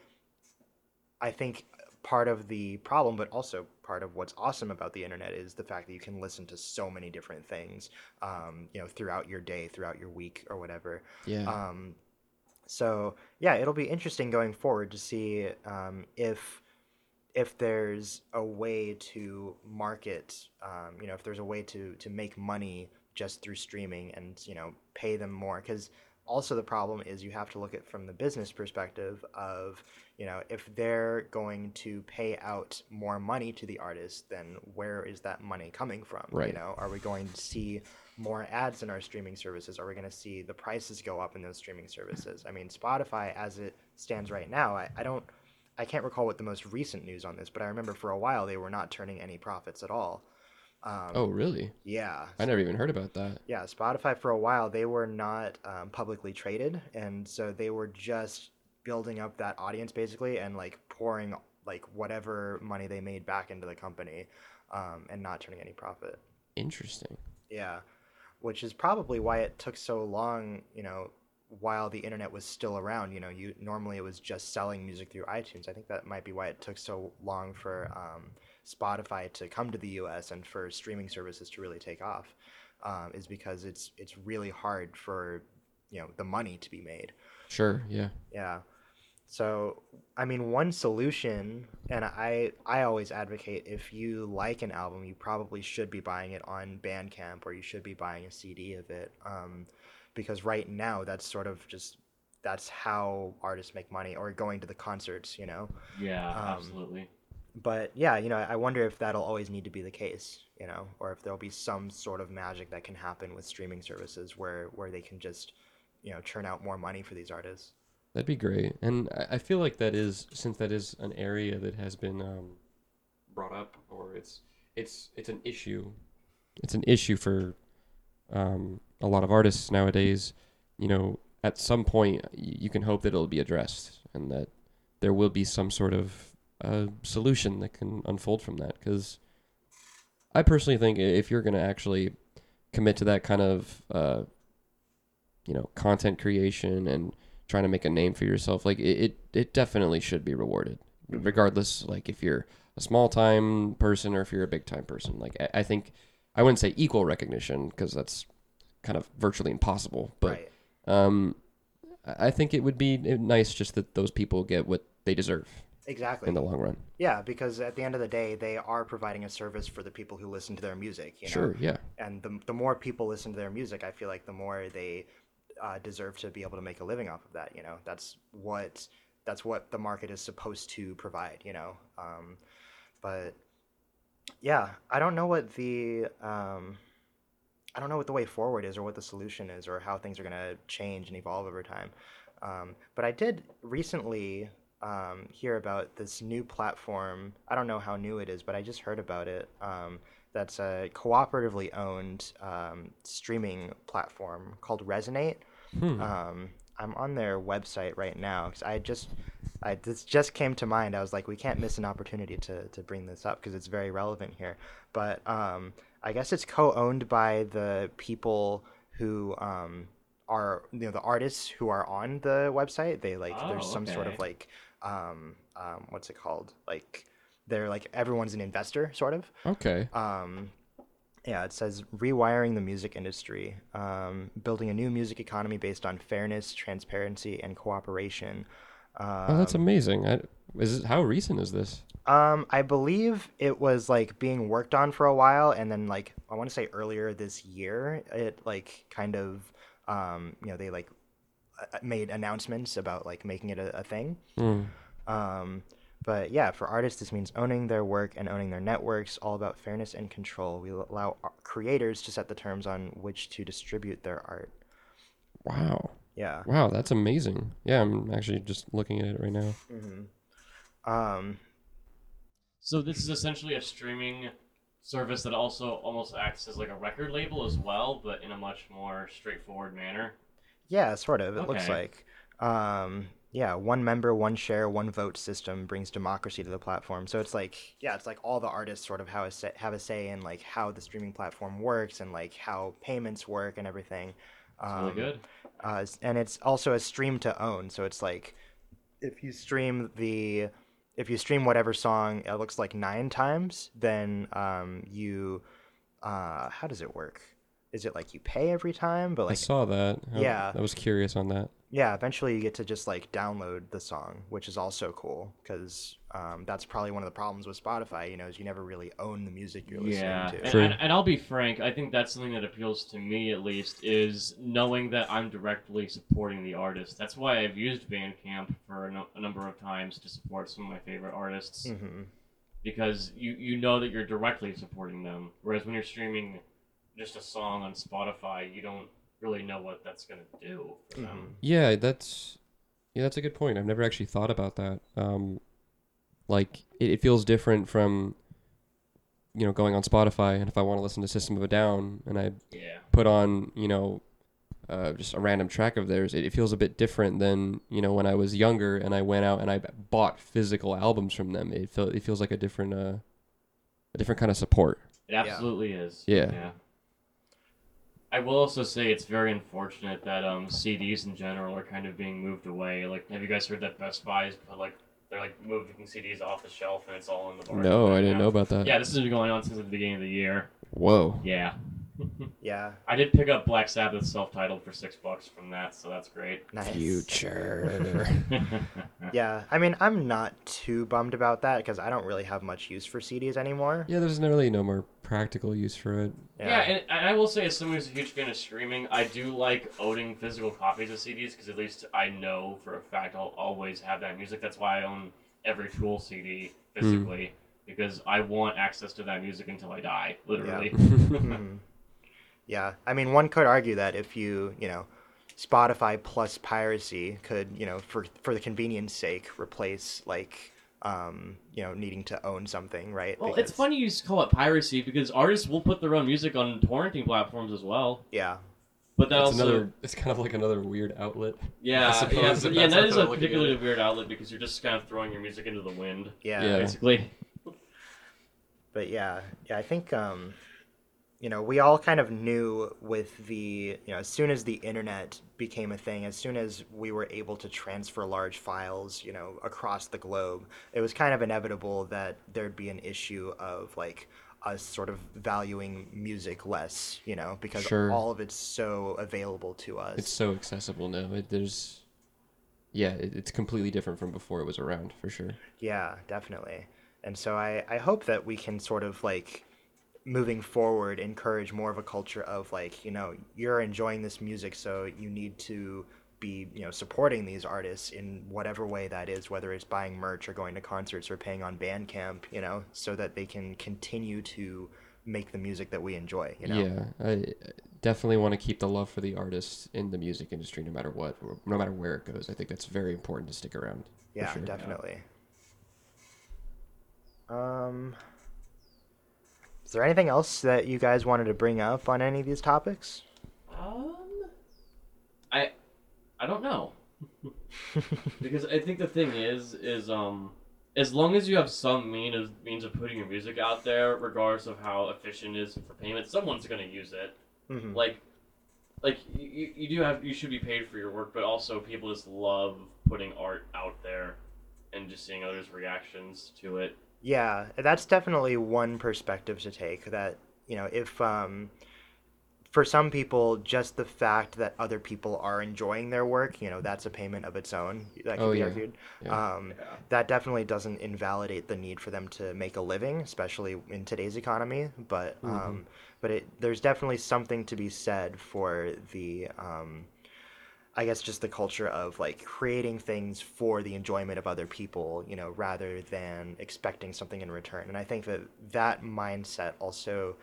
I think part of the problem, but also part of what's awesome about the internet, is the fact that you can listen to so many different things, you know, throughout your day, throughout your week or whatever. Yeah. So yeah, it'll be interesting going forward to see if there's a way to market, you know, if there's a way to make money just through streaming and, you know, pay them more. 'Cause also the problem is you have to look at from the business perspective of, you know, if they're going to pay out more money to the artist, then where is that money coming from? Right. You know, are we going to see more ads in our streaming services? Are we going to see the prices go up in those streaming services? I mean, Spotify, as it stands right now, I can't recall what the most recent news on this, but I remember for a while they were not turning any profits at all. Oh, really? Yeah. I never even heard about that. Yeah, Spotify for a while, they were not publicly traded, and so they were just building up that audience basically and like pouring like whatever money they made back into the company, and not turning any profit. Interesting. Yeah, which is probably why it took so long, you know, while the internet was still around. You know, you normally it was just selling music through iTunes. I think that might be why it took so long for Spotify to come to the US and for streaming services to really take off, is because it's really hard for, you know, the money to be made. Sure. Yeah. Yeah. So, I mean, one solution, and I always advocate, if you like an album, you probably should be buying it on Bandcamp, or you should be buying a CD of it, because right now that's sort of just that's how artists make money, or going to the concerts, you know? Yeah, absolutely. But yeah, you know, I wonder if that'll always need to be the case, you know, or if there'll be some sort of magic that can happen with streaming services where they can just, you know, churn out more money for these artists. That'd be great. And I feel like that is, since that is an area that has been brought up, or it's an issue. It's an issue for a lot of artists nowadays. You know, at some point you can hope that it'll be addressed and that there will be some sort of solution that can unfold from that. Because I personally think if you're going to actually commit to that kind of, you know, content creation and trying to make a name for yourself, like it definitely should be rewarded, regardless, like if you're a small time person or if you're a big time person. Like I think I wouldn't say equal recognition, because that's kind of virtually impossible, but right. I think it would be nice just that those people get what they deserve. Exactly. In the long run. Yeah, because at the end of the day, they are providing a service for the people who listen to their music. You know? Sure, yeah. And the more people listen to their music, I feel like the more they deserve to be able to make a living off of that. You know, that's what the market is supposed to provide, you know. But yeah, I don't know what the... I don't know what the way forward is, or what the solution is, or how things are going to change and evolve over time. But I did recently hear about this new platform. I don't know how new it is, but I just heard about it. That's a cooperatively owned streaming platform called Resonate. I'm on their website right now, because this just came to mind. I was like, we can't miss an opportunity to bring this up, because it's very relevant here. But I guess it's co-owned by the people who are, you know, the artists who are on the website. They there's some sort of like, what's it called? Like they're like, everyone's an investor, sort of. Okay. Yeah, it says rewiring the music industry, building a new music economy based on fairness, transparency, and cooperation. Oh, that's amazing. How recent is this? I believe it was like being worked on for a while, and then like I want to say earlier this year, it like kind of you know, they like made announcements about like making it a thing. But yeah, for artists, this means owning their work and owning their networks, all about fairness and control. We allow creators to set the terms on which to distribute their art. Wow. Yeah. Wow, that's amazing. Yeah, I'm actually just looking at it right now. Mm-hmm. So this is essentially a streaming service that also almost acts as like a record label as well, but in a much more straightforward manner. Yeah, sort of. It looks like. Yeah, one member, one share, one vote system brings democracy to the platform. So it's like, yeah, it's like all the artists sort of have a say in like how the streaming platform works and like how payments work and everything. Really good. And it's also a stream to own, so it's like if you stream whatever song, it looks like 9 times, then you how does it work? Is it like you pay every time? But like, I saw that. Yeah, I was curious on that. Yeah, eventually you get to just like download the song, which is also cool, because that's probably one of the problems with Spotify, you know, is you never really own the music you're listening to. And I'll be frank, I think that's something that appeals to me, at least, is knowing that I'm directly supporting the artist. That's why I've used Bandcamp for a number of times to support some of my favorite artists, because you know that you're directly supporting them, whereas when you're streaming just a song on Spotify, you don't really know what that's going to do for them. Yeah, that's a good point. I've never actually thought about that. Like, it feels different from, you know, going on Spotify, and if I want to listen to System of a Down, and I put on, you know, just a random track of theirs, it feels a bit different than, you know, when I was younger and I went out and I bought physical albums from them. It feels like a different kind of support. It absolutely is. Yeah. I will also say it's very unfortunate that CDs in general are kind of being moved away. Like, have you guys heard that Best Buy's put like they're like moving CDs off the shelf and it's all in the bargain? No, I didn't know about that. Yeah, this has been going on since the beginning of the year. Whoa. Yeah. Yeah. I did pick up Black Sabbath self-titled for $6 from that, so that's great. Nice. Future. Yeah, I mean, I'm not too bummed about that because I don't really have much use for CDs anymore. Yeah, there's really no more practical use for it. Yeah, and I will say, as someone who's a huge fan of streaming, I do like owning physical copies of CDs because at least I know for a fact I'll always have that music. That's why I own every Tool CD physically because I want access to that music until I die, literally. Yeah. Yeah, I mean, one could argue that if you know, Spotify plus piracy could, for the convenience sake, replace, needing to own something, right? Well, because... it's funny you call it piracy because artists will put their own music on torrenting platforms as well. Yeah. But it's kind of like another weird outlet. Yeah, that is a particularly weird outlet because you're just kind of throwing your music into the wind. Yeah. Basically. But yeah, I think... we all kind of knew with the, as soon as the internet became a thing, as soon as we were able to transfer large files, across the globe, it was kind of inevitable that there'd be an issue of, us sort of valuing music less, because all of it's so available to us. It's so accessible now. It's completely different from before it was around, for sure. Yeah, definitely. And so I hope that we can sort of, moving forward, encourage more of a culture of you're enjoying this music, so you need to be supporting these artists in whatever way that is, whether it's buying merch or going to concerts or paying on Bandcamp, so that they can continue to make the music that we enjoy. Yeah, I definitely want to keep the love for the artists in the music industry, no matter what, no matter where it goes. I think that's very important to stick around. Yeah, sure. Definitely. Yeah. Is there anything else that you guys wanted to bring up on any of these topics? I don't know. Because I think the thing is as long as you have some means of putting your music out there, regardless of how efficient it is for payment, someone's going to use it. Mm-hmm. You should be paid for your work, but also people just love putting art out there and just seeing others' reactions to it. Yeah, that's definitely one perspective to take, that, if for some people, just the fact that other people are enjoying their work, that's a payment of its own. That can be argued. Yeah. That definitely doesn't invalidate the need for them to make a living, especially in today's economy. But there's definitely something to be said for the... I guess just the culture of creating things for the enjoyment of other people, rather than expecting something in return. And I think that mindset also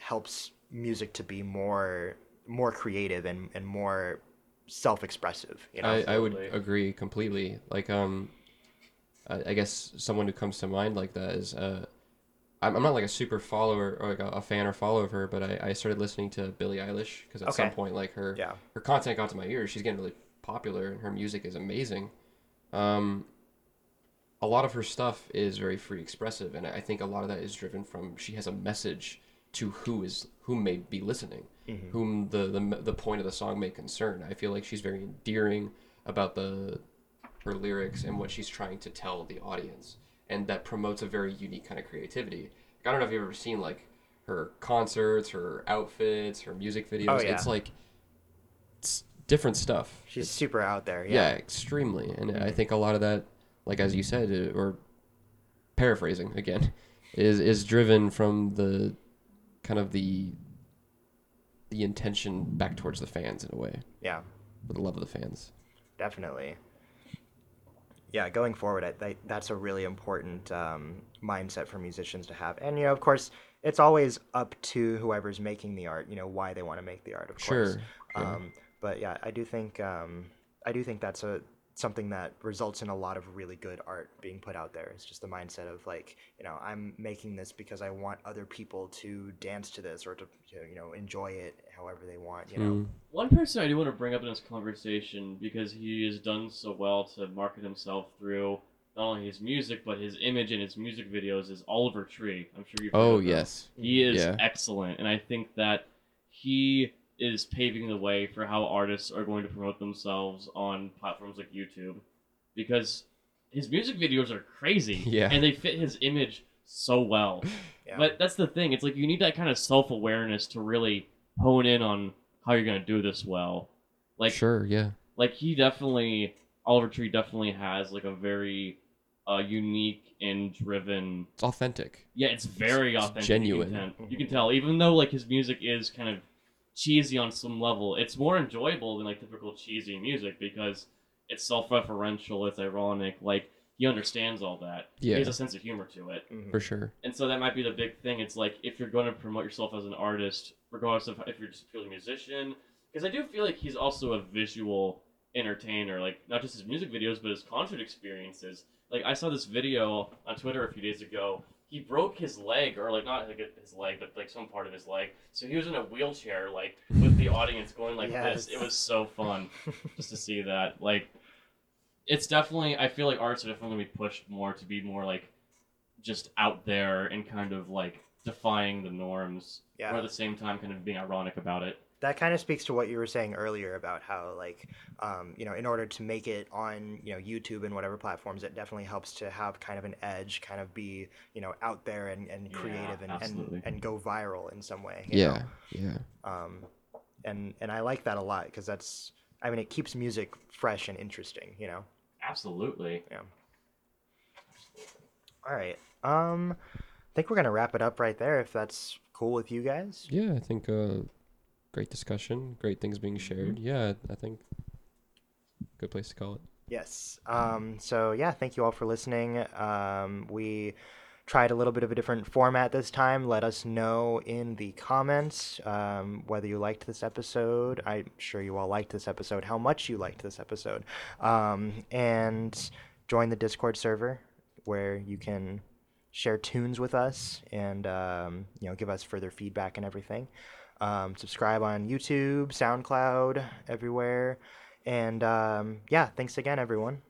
helps music to be more creative and more self-expressive. I would agree completely. I guess someone who comes to mind like that is I'm not a super follower or a fan or follower of her, but I started listening to Billie Eilish because at some point her content got to my ears. She's getting really popular and her music is amazing. A lot of her stuff is very free expressive, and I think a lot of that is driven from she has a message to who may be listening, whom the point of the song may concern. I feel like she's very endearing about her lyrics and what she's trying to tell the audience. And that promotes a very unique kind of creativity. I don't know if you've ever seen her concerts, her outfits, her music videos. Oh, yeah. It's different stuff. She's super out there. Yeah, extremely. And I think a lot of that, as you said, or paraphrasing again, is driven from the kind of the intention back towards the fans in a way. Yeah. For the love of the fans. Definitely. Yeah, going forward, that's a really important mindset for musicians to have. And, of course, it's always up to whoever's making the art, why they want to make the art, of course. Sure. But, yeah, I do think that's something that results in a lot of really good art being put out there. It's just the mindset of, I'm making this because I want other people to dance to this or to enjoy it however they want, you know. One person I do want to bring up in this conversation, because he has done so well to market himself through not only his music, but his image and his music videos, is Oliver Tree. I'm sure you've heard of him. Yes. He is excellent, and I think that he... is paving the way for how artists are going to promote themselves on platforms like YouTube, because his music videos are crazy and they fit his image so well. Yeah. But that's the thing. It's you need that kind of self-awareness to really hone in on how you're going to do this well. He definitely Oliver Tree definitely has like a very unique and driven. It's authentic. Yeah, it's very authentic. It's genuine. You can tell, even though like his music is kind of cheesy on some level, it's more enjoyable than like typical cheesy music because it's self-referential, it's ironic, like he understands all that. Yeah. He has a sense of humor to it. Mm-hmm. For sure. And so that might be the big thing. It's like if you're going to promote yourself as an artist, regardless of if you're just purely a musician, because I do feel like he's also a visual entertainer, like not just his music videos, but his concert experiences. Like I saw this video on Twitter a few days ago. He broke his leg, or like not like his leg, but like some part of his leg. So he was in a wheelchair, like with the audience going like yes. This. It was so fun just to see that. Like it's definitely, I feel like arts are definitely going to be pushed more to be more like just out there and kind of like defying the norms, yeah. But at the same time kind of being ironic about it. That kind of speaks to what you were saying earlier about how, like, you know, in order to make it on, you know, YouTube and whatever platforms, it definitely helps to have kind of an edge, kind of be, you know, out there and creative and go viral in some way. You know? And I like that a lot because that's, I mean, it keeps music fresh and interesting, you know? Absolutely. Yeah. All right. I think we're going to wrap it up right there if that's cool with you guys. Yeah, I think... Great discussion, great things being shared. Yeah, I think good place to call it. Yes. So yeah, thank you all for listening. We tried a little bit of a different format this time. Let us know in the comments whether you liked this episode. I'm sure you all liked this episode, how much you liked this episode. And join the Discord server where you can share tunes with us and you know, give us further feedback and everything. Subscribe on YouTube, SoundCloud, everywhere. And yeah, thanks again, everyone.